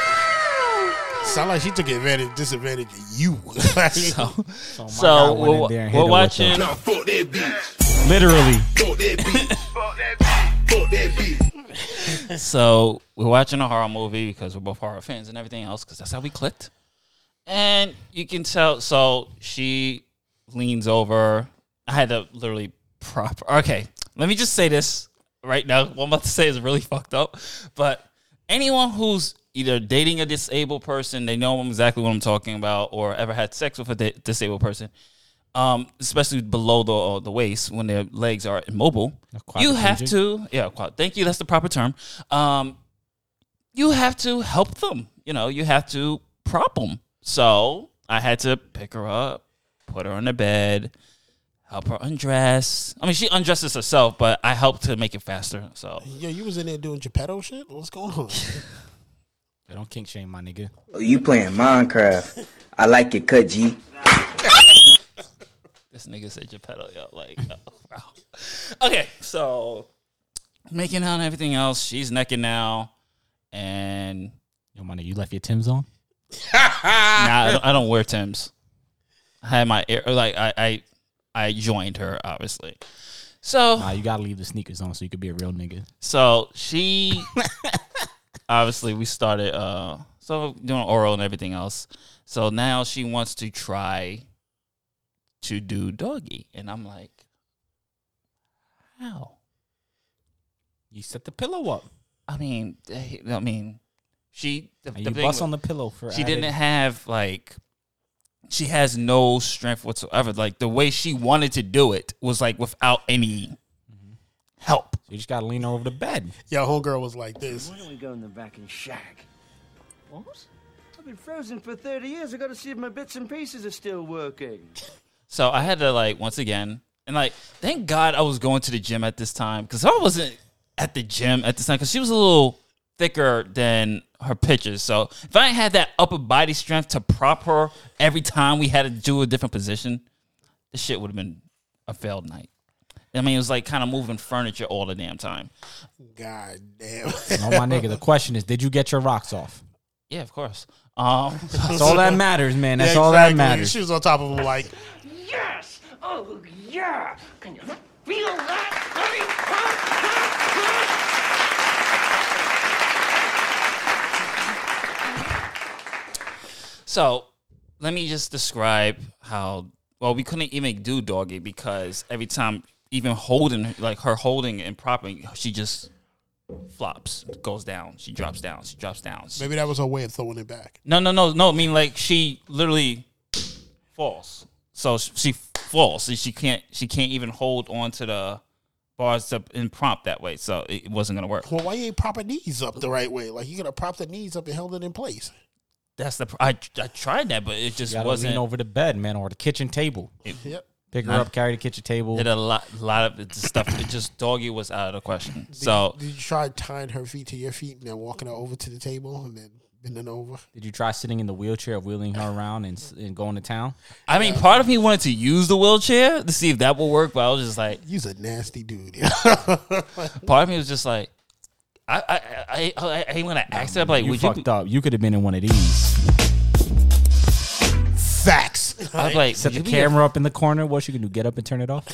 sound like she took advantage of disadvantage of you. So we're watching. Literally. So we're watching a horror movie because we're both horror fans and everything else, because that's how we clicked. And you can tell. So she leans over. I had to literally prop. Okay, let me just say this right now. What I'm about to say is really fucked up. But anyone who's either dating a disabled person, they know exactly what I'm talking about, or ever had sex with a disabled person. Especially below the waist when their legs are immobile, you have to, thank you. That's the proper term. You have to help them. You have to prop them. So I had to pick her up, put her on the bed, help her undress. I mean, she undresses herself, but I helped to make it faster. So yo, you was in there doing Geppetto shit? What's going on? I don't kink shame, my nigga. Oh, you playing Minecraft. I like your cut, G. This nigga said Geppetto, yo. Like, oh, wow. Okay, so making out and everything else. She's necking now. And yo, my nigga, you left your Timbs on? Nah, I don't wear Timbs. I had my ear, like, I joined her, obviously. So nah, you gotta leave the sneakers on so you could be a real nigga. So she... Obviously, we started doing oral and everything else. So now she wants to try to do doggy. And I'm like, how? You set the pillow up. I mean, she... you bust on the pillow for... She didn't have, like... She has no strength whatsoever. Like, the way she wanted to do it was, like, without any... help. So you just gotta lean over the bed. Yeah, homegirl was like this. Why don't we go in the back and shack? What? I've been frozen for 30 years. I gotta see if my bits and pieces are still working. So I had to, like, once again, and, like, thank God I was going to the gym at this time, because I wasn't at the gym at this time, because she was a little thicker than her pictures. So if I had that upper body strength to prop her every time we had to do a different position, this shit would have been a failed night. I mean, it was like kind of moving furniture all the damn time. God damn. No, my nigga, the question is, did you get your rocks off? Yeah, of course. That's all that matters, man. That's all that matters. She was on top of him like, yes! Oh, yeah! Can you feel that? So, let me just describe how, well, we couldn't even do doggy because every time... Even holding, like her holding and propping, she just flops, goes down. She drops down. She drops down. Maybe that was her way of throwing it back. No. I mean, like, she literally falls. So she falls. And she can't even hold onto the bars and prop that way. So it wasn't going to work. Well, why you ain't prop her knees up the right way? Like, you got to prop the knees up and hold it in place. That's the... I tried that, but it just wasn't... lean over the bed, man, or the kitchen table. Yep. Pick her up, carry the kitchen table. Did a lot of stuff. It just doggy was out of the question. Did you try tying her feet to your feet and then walking her over to the table and then bending over? Did you try sitting in the wheelchair, wheeling her around and going to town? I mean, part of me wanted to use the wheelchair to see if that would work, but I was just like, "You's a nasty dude." Part of me was just like, "I ain't gonna ask that." Like, you fucked up. You could have been in one of these. Facts. I was like, set the camera up in the corner. What you can do? Get up and turn it off.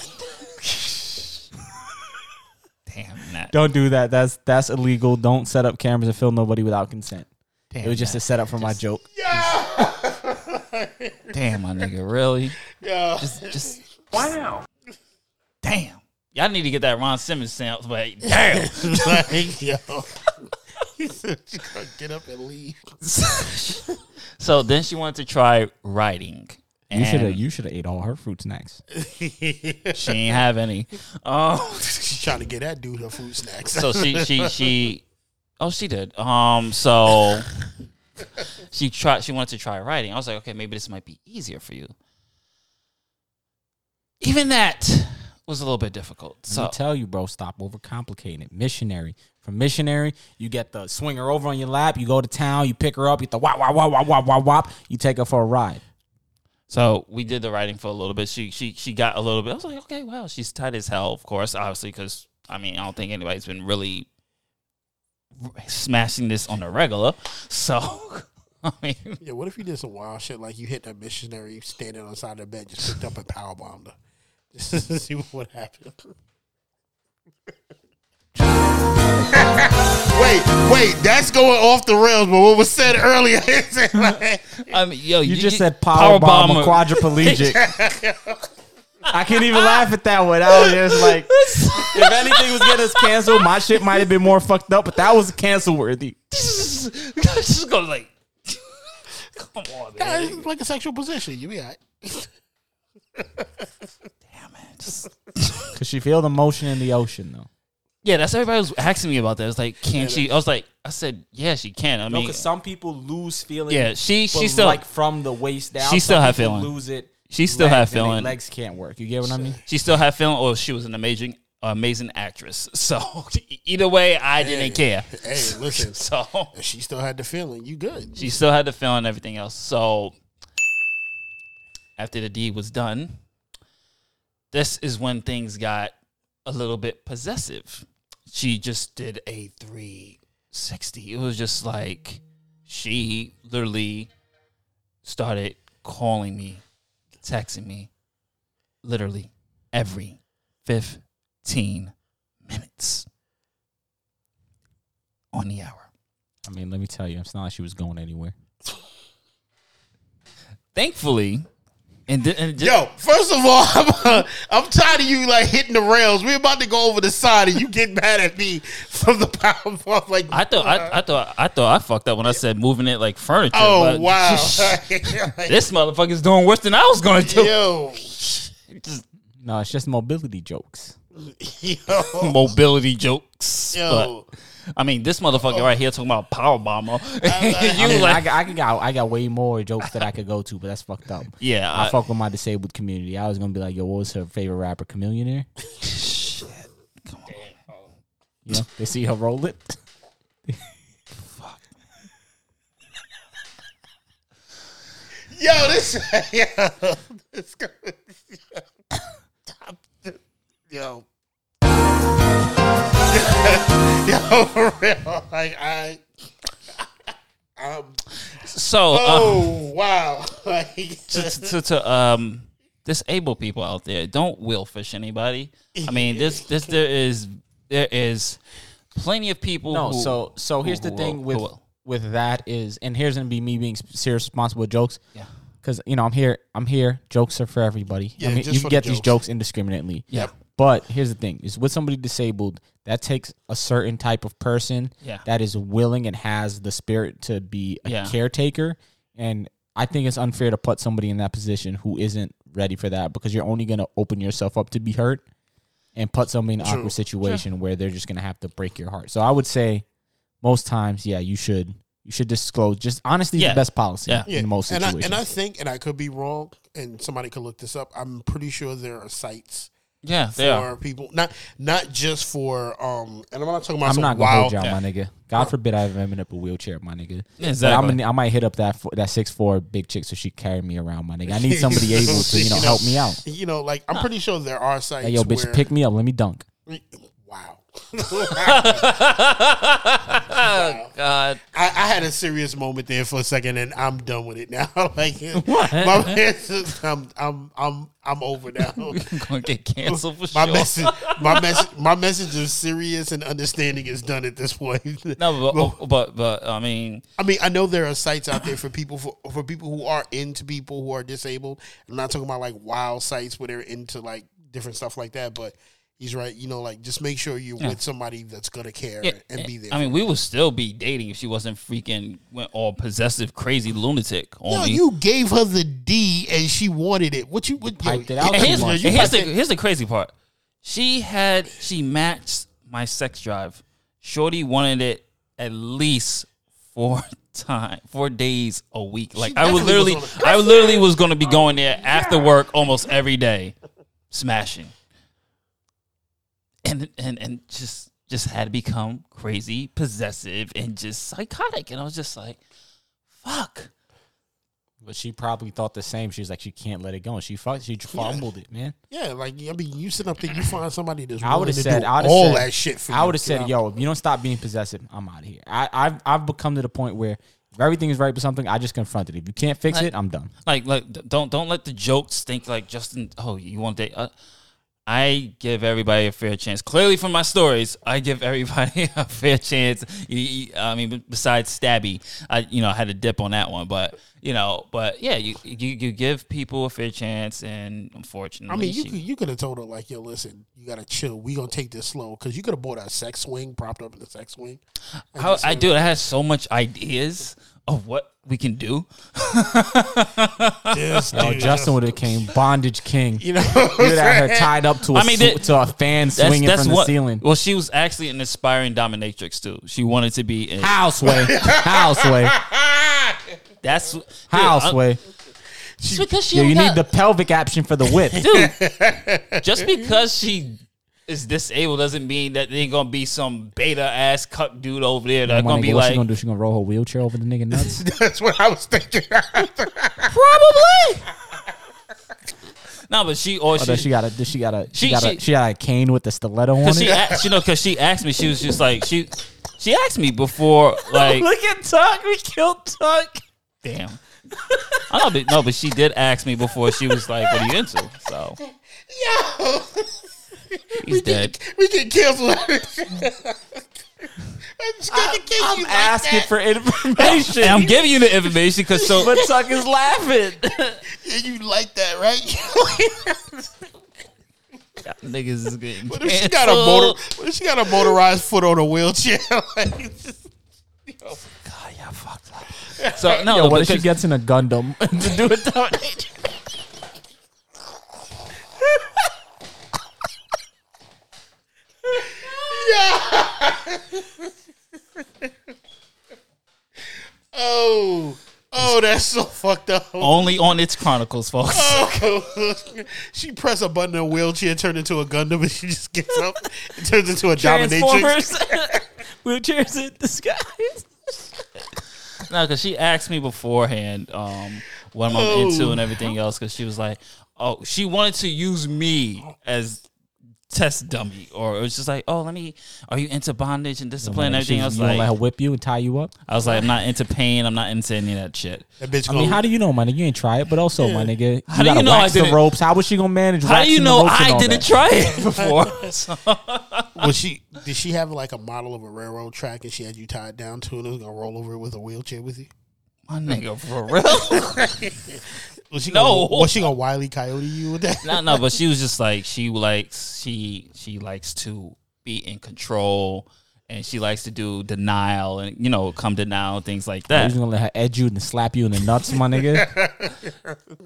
Damn, Nat. Don't do that. That's illegal. Don't set up cameras and film nobody without consent. Damn, it was just a setup for my joke. Yeah. Damn, my nigga, really? Yeah. Just wow. Damn, y'all need to get that Ron Simmons sound. But damn, like, yo. She said she gonna get up and leave. So then she wanted to try writing. You should have ate all her fruit snacks. She ain't have any. Oh, she's trying to get that dude her fruit snacks. So she did. So she wanted to try writing. I was like, okay, maybe this might be easier for you. Even that was a little bit difficult. So I tell you, bro, stop overcomplicating it. Missionary. From missionary, you get the swinger over on your lap, you go to town, you pick her up, you get the wop wop wop wop wop wop wop, you take her for a ride. So we did the writing for a little bit. She got a little bit. I was like, okay, wow, she's tight as hell, of course, obviously, because, I mean, I don't think anybody's been really smashing this on the regular. So, I mean. Yeah, what if you did some wild shit, like you hit that missionary standing on the side of the bed, just picked up and powerbombed her, just to see what happened. Wait, that's going off the rails. But what was said earlier? Like, I mean, yo, you just said power bomb a quadriplegic. I can't even laugh at that one. I was just like, if anything was getting us canceled, my shit might have been more fucked up, but that was cancel worthy. Just go like, come on, man. It's like a sexual position. You be all right. Damn it. Because she feel the motion in the ocean though. Yeah, that's everybody was asking me about that. It's like, can she? I was like, I said, yeah, she can. I mean, because some people lose feeling. Yeah, she still like from the waist down. She still have feeling. Lose it. She still have feeling. Legs can't work. You get what I mean? She still have feeling. Or she was an amazing actress. So either way, I didn't care. Hey, listen. So she still had the feeling. You good? She still had the feeling and everything else. So after the deed was done, this is when things got a little bit possessive. She just did a 360. It was just like she literally started calling me, texting me, literally every 15 minutes on the hour. I mean, let me tell you, it's not like she was going anywhere. Thankfully. Yo, first of all, I'm tired of you like hitting the rails. We're about to go over the side, and you get mad at me from the power pop. Like I thought I fucked up when I said moving it like furniture. Oh wow, this motherfucker's doing worse than I was going to do. Yo, no, it's just mobility jokes. Yo. Mobility jokes. Yo. But, I mean, this motherfucker right here talking about power bomber. I got way more jokes that I could go to, but that's fucked up. Yeah, I fuck with my disabled community. I was gonna be like, yo, what was her favorite rapper? Chamillionaire. Shit, come on. You know, they see her roll it. Fuck. Yo, this guy. Yo. Yo, for real. Like, wow. Like, to disabled people out there, don't will fish anybody. I mean, there is plenty of people. No, so here's the thing with that is, and here's gonna be me being serious, responsible with jokes. Yeah. Because, you know, I'm here. Jokes are for everybody. Yeah, I mean, you can get these jokes indiscriminately. Yep. But here's the thing. Is with somebody disabled, that takes a certain type of person that is willing and has the spirit to be a caretaker. And I think it's unfair to put somebody in that position who isn't ready for that, because you're only going to open yourself up to be hurt and put somebody in an awkward situation where they're just going to have to break your heart. So I would say most times, you should disclose. Just honestly, the best policy in most situations. And I think, and I could be wrong, and somebody could look this up, I'm pretty sure there are sites for people. Not just for, and I'm not talking about some wild. I'm not going to hold y'all, my nigga. God forbid I ever end up a wheelchair, my nigga. Exactly. I might hit up that 6'4" big chick so she carry me around, my nigga. I need somebody able to, help me out. You know, like, I'm pretty sure there are sites. Hey, yo, bitch, pick me up. Let me dunk. Wow. Wow. God, I had a serious moment there for a second, and I'm done with it now. Like, what? My message, I'm over now. You're gonna get canceled for my sure. My message of serious and understanding is done at this point. No, but I mean, I know there are sites out there for people for people who are into people who are disabled. I'm not talking about like wild sites where they're into like different stuff like that, but. He's right. You know, like, just make sure you're with somebody that's going to care and be there. I mean, we would still be dating if she wasn't freaking all possessive, crazy lunatic. No, you gave her the D and she wanted it. What you would do? Here's the crazy part. She matched my sex drive. Shorty wanted it at least 4 days a week. Like, I literally was going to be going there after work almost every day, smashing. And just had to become crazy, possessive, and just psychotic. And I was just like, fuck. But she probably thought the same. She was like, she can't let it go. And she fumbled it, man. Yeah, like, I mean, you sit up there, you find somebody that's willing to do all that shit for you. I would have said, yo, if you don't stop being possessive, I'm out of here. I've become to the point where if everything is right with something, I just confront it. If you can't fix it, I'm done. Like don't let the jokes think like, Justin, oh, you want to date... I give everybody a fair chance. Clearly from my stories, I give everybody a fair chance. I mean, besides Stabby, I had a dip on that one. But, you give people a fair chance. And unfortunately, I mean, you could have told her, like, yo, listen, you got to chill. We going to take this slow. Because you could have bought a sex swing, propped up in the sex swing. I had so much ideas of what we can do. No, Justin would have came bondage king. You know, you had her tied up to a fan swinging from the ceiling. Well, she was actually an aspiring dominatrix too. She wanted to be a houseway. That's houseway. Just because you need the pelvic action for the whip, dude. Just because she is disabled doesn't mean that there ain't gonna be some beta ass cuck dude over there that's gonna be like, what she gonna do? She gonna roll her wheelchair over the nigga nuts? That's what I was thinking. Probably. No, but she got a cane with the stiletto on it. She asked me. She was just like she asked me before, like, look at Tuck. We killed Tuck. Damn. But she did ask me before. She was like, "What are you into?" So, yo, he's dead. We can kill him. I'm asking for information. I'm giving you the information because but Tuck is laughing. Yeah, you like that, right? Niggas is getting canceled. What if she got a motorized foot on a wheelchair? Like, God, y'all fucked up. So no, what if she gets in a Gundam to do it? Oh, that's so fucked up. Only on its chronicles, folks. Oh. She press a button in a wheelchair, turned into a Gundam, and she just gets up and turns into a dominatrix. Wheelchairs in disguise. No, because she asked me beforehand what I'm into and everything else. Because she was like, she wanted to use me as test dummy. Or it was just like, are you into bondage and discipline and everything else? You like, let her whip you and tie you up? I was like, I'm not into pain. I'm not into any of that shit. How do you know, my nigga? You ain't try it. But also, my nigga, how do you know I didn't? The ropes. How was she going to manage? How do you know I didn't try it before? Did she have like a model of a railroad track and she had you tied down to it and was going to roll over it with a wheelchair with you? My nigga, for real? Was she gonna Wile E. Coyote you with that? No, but she was just like, she likes to be in control and she likes to do denial and come denial, things like that. She's gonna let her edge you and slap you in the nuts, my nigga.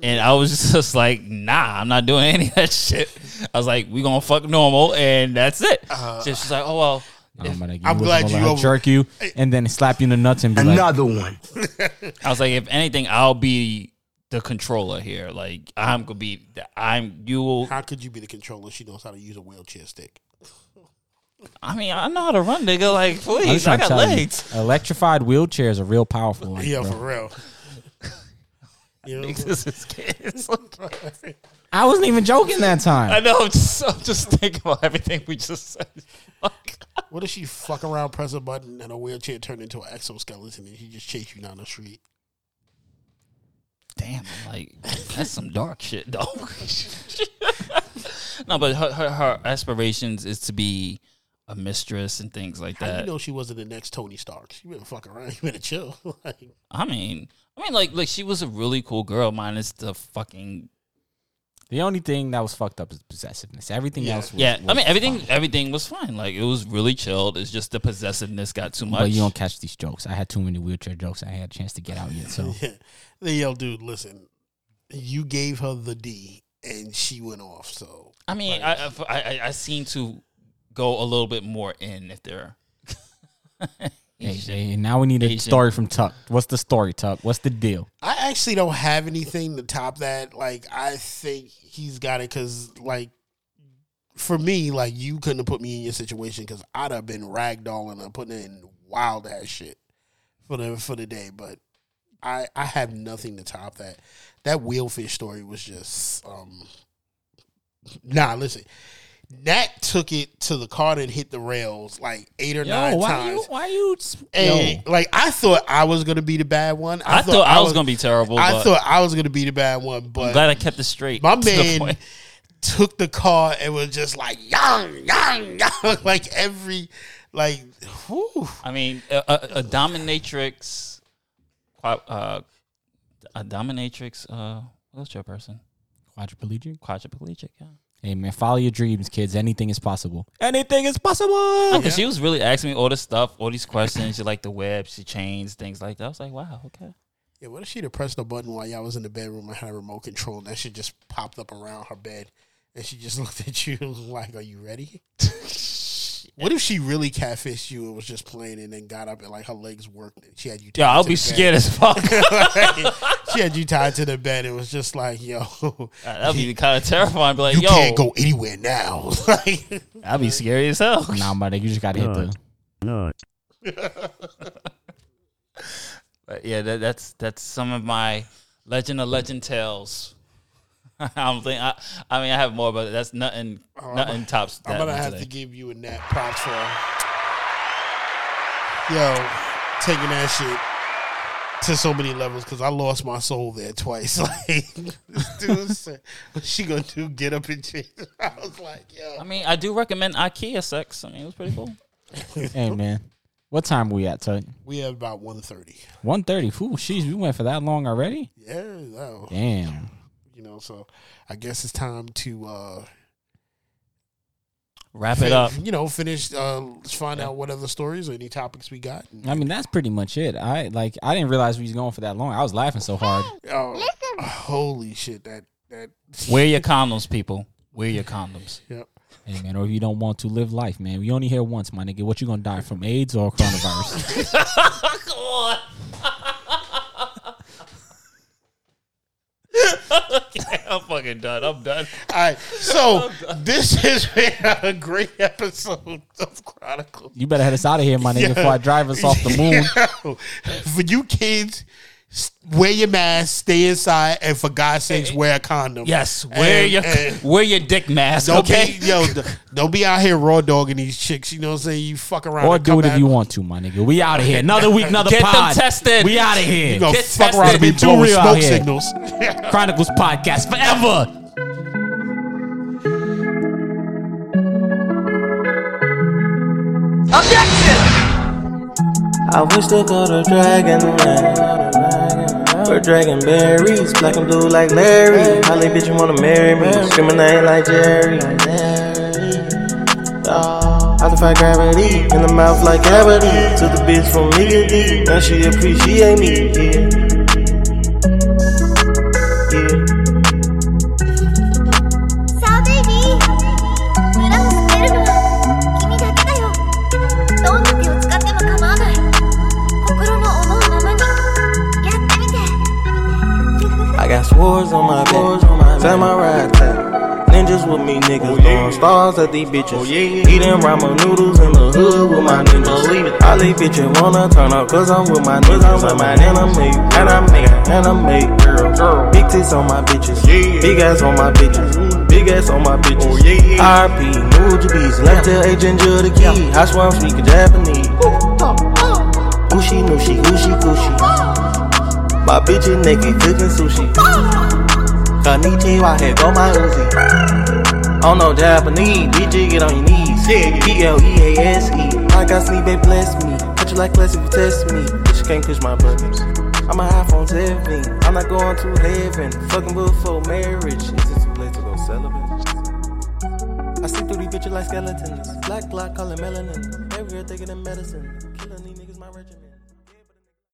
And I was just like, nah, I'm not doing any of that shit. I was like, we gonna fuck normal and that's it. She's like, oh well. I'm glad you jerk you and then slap you in the nuts and be another like, one. I was like, if anything, I'll be the controller here. Like, I'm gonna be. How could you be the controller? She knows how to use a wheelchair stick. I mean, I know how to run, nigga. Like, please, I got legs. Electrified wheelchairs are real powerful. Like, yeah, bro. For real. This is canceled. I wasn't even joking that time. I know. I'm just thinking about everything we just said. What if she fuck around, press a button, and a wheelchair turned into an exoskeleton, and she just chased you down the street? Damn, that's some dark shit, though. No, but her aspirations is to be a mistress and things like that. How do you know she wasn't the next Tony Stark? She better fuck around. You better chill. She was a really cool girl, minus the fucking. The only thing that was fucked up is possessiveness. Everything else was everything was fine. Like, it was really chilled. It's just the possessiveness got too much. But you don't catch these jokes. I had too many wheelchair jokes. I ain't had a chance to get out yet, so. Yo, dude, listen. You gave her the D, and she went off, so. I mean, I seem to go a little bit more in if they're. Hey, now we need a story from Tuck. What's the story, Tuck? What's the deal? I actually don't have anything to top that. Like, I think he's got it because, like, for me, like, you couldn't have put me in your situation because I'd have been ragdolling and putting in wild ass shit for the day. But I have nothing to top that. That wheelfish story was just listen. That took it to the car and hit the rails like 8 or 9 times. I thought I was going to be the bad one. I thought I was going to be terrible. But I'm glad I kept it straight. My man took the car and was just like, yang, like every, like, whew. I mean, a dominatrix, wheelchair person. Quadriplegic, yeah. Hey, man, follow your dreams, kids. Anything is possible. Because she was really asking me all this stuff, all these questions. She liked the web. She changed things like that. I was like, wow, okay. Yeah, what if she'd have pressed the button while y'all was in the bedroom and had a remote control and that shit just popped up around her bed and she just looked at you like, are you ready? What if she really catfished you and was just playing and then got up and like her legs worked and she had you tied to the bed? Yo, I'll be scared as fuck. She had you tied to the bed. It was just like, yo. That would be kind of terrifying. Be like, you can't go anywhere now. I'll be scary as hell. Nah, my nigga, you just got to hit the... But yeah, that's some of my legend tales. I mean, I have more, but that's nothing tops that. I'm gonna have to give you a nap props for taking that shit to so many levels because I lost my soul there twice. Like, this dude said, "What she gonna do? Get up and change?" I was like, "Yo." I mean, I do recommend IKEA sex. I mean, it was pretty cool. Hey, man. What time we at, Tut? We at about 1:30. 1:30. Ooh, jeez, we went for that long already? Yeah. No. Damn. You know, so I guess it's time to wrap it up. You know, finish. Let's find out what other stories or any topics we got. I mean, that's pretty much it. I didn't realize we was going for that long. I was laughing so hard. Listen. Holy shit! That. Wear your condoms, people. Wear your condoms. Yep. Hey, man, or if you don't want to live life, man. We only here once, my nigga. What you gonna die from, AIDS or coronavirus? Come on. Okay, I'm fucking done. I'm done. All right. So this has been a great episode of Chronicles. You better head us out of here, my nigga, before I drive us off the moon. For you kids, wear your mask, stay inside, and for God's sakes, wear a condom. Yes, wear your dick mask. Okay, don't be out here raw dogging these chicks. You know what I'm saying? You fuck around, or do it if you want to, my nigga. We out of here. Another week, another pod. Get them tested. We out of here. You gonna fuck around and be blowing smoke signals. Chronicles podcast forever. Objection! I wish they go to Dragonland. We're dragon berries, black and blue like Larry. Holly bitch, you wanna marry me? Discriminate like Jerry. I defy gravity in the mouth like gravity. To the bitch from Legally, now she appreciate me. Wars on my back, samurai attack. Ninjas with me niggas, throwing stars at these bitches. Eating ramen noodles in the hood with my niggas. I leave bitches wanna turn up cause I'm with my niggas. I'm an anime girl. Big tits on my bitches, big ass on my bitches, big ass on my bitches. R.P. New Japanese, left tail agent of the key. I swear I'm speaking Japanese. Ushi, nushi, ushi, kushi. My bitch is naked cooking sushi. Konnichiwa, here go my Uzi. Oh no, Japanese, DJ, get on your knees. P-L-E-A-S-E. Like I sleep, they bless me. Put you like classic, you test me. Bitch, you can't push my buttons. I'm an iPhone 17. I'm not going to heaven. Fucking before marriage. Is this a place to go celibate? I sleep through these bitches like skeletons. Black block, calling melanin. Every year, taking them medicine.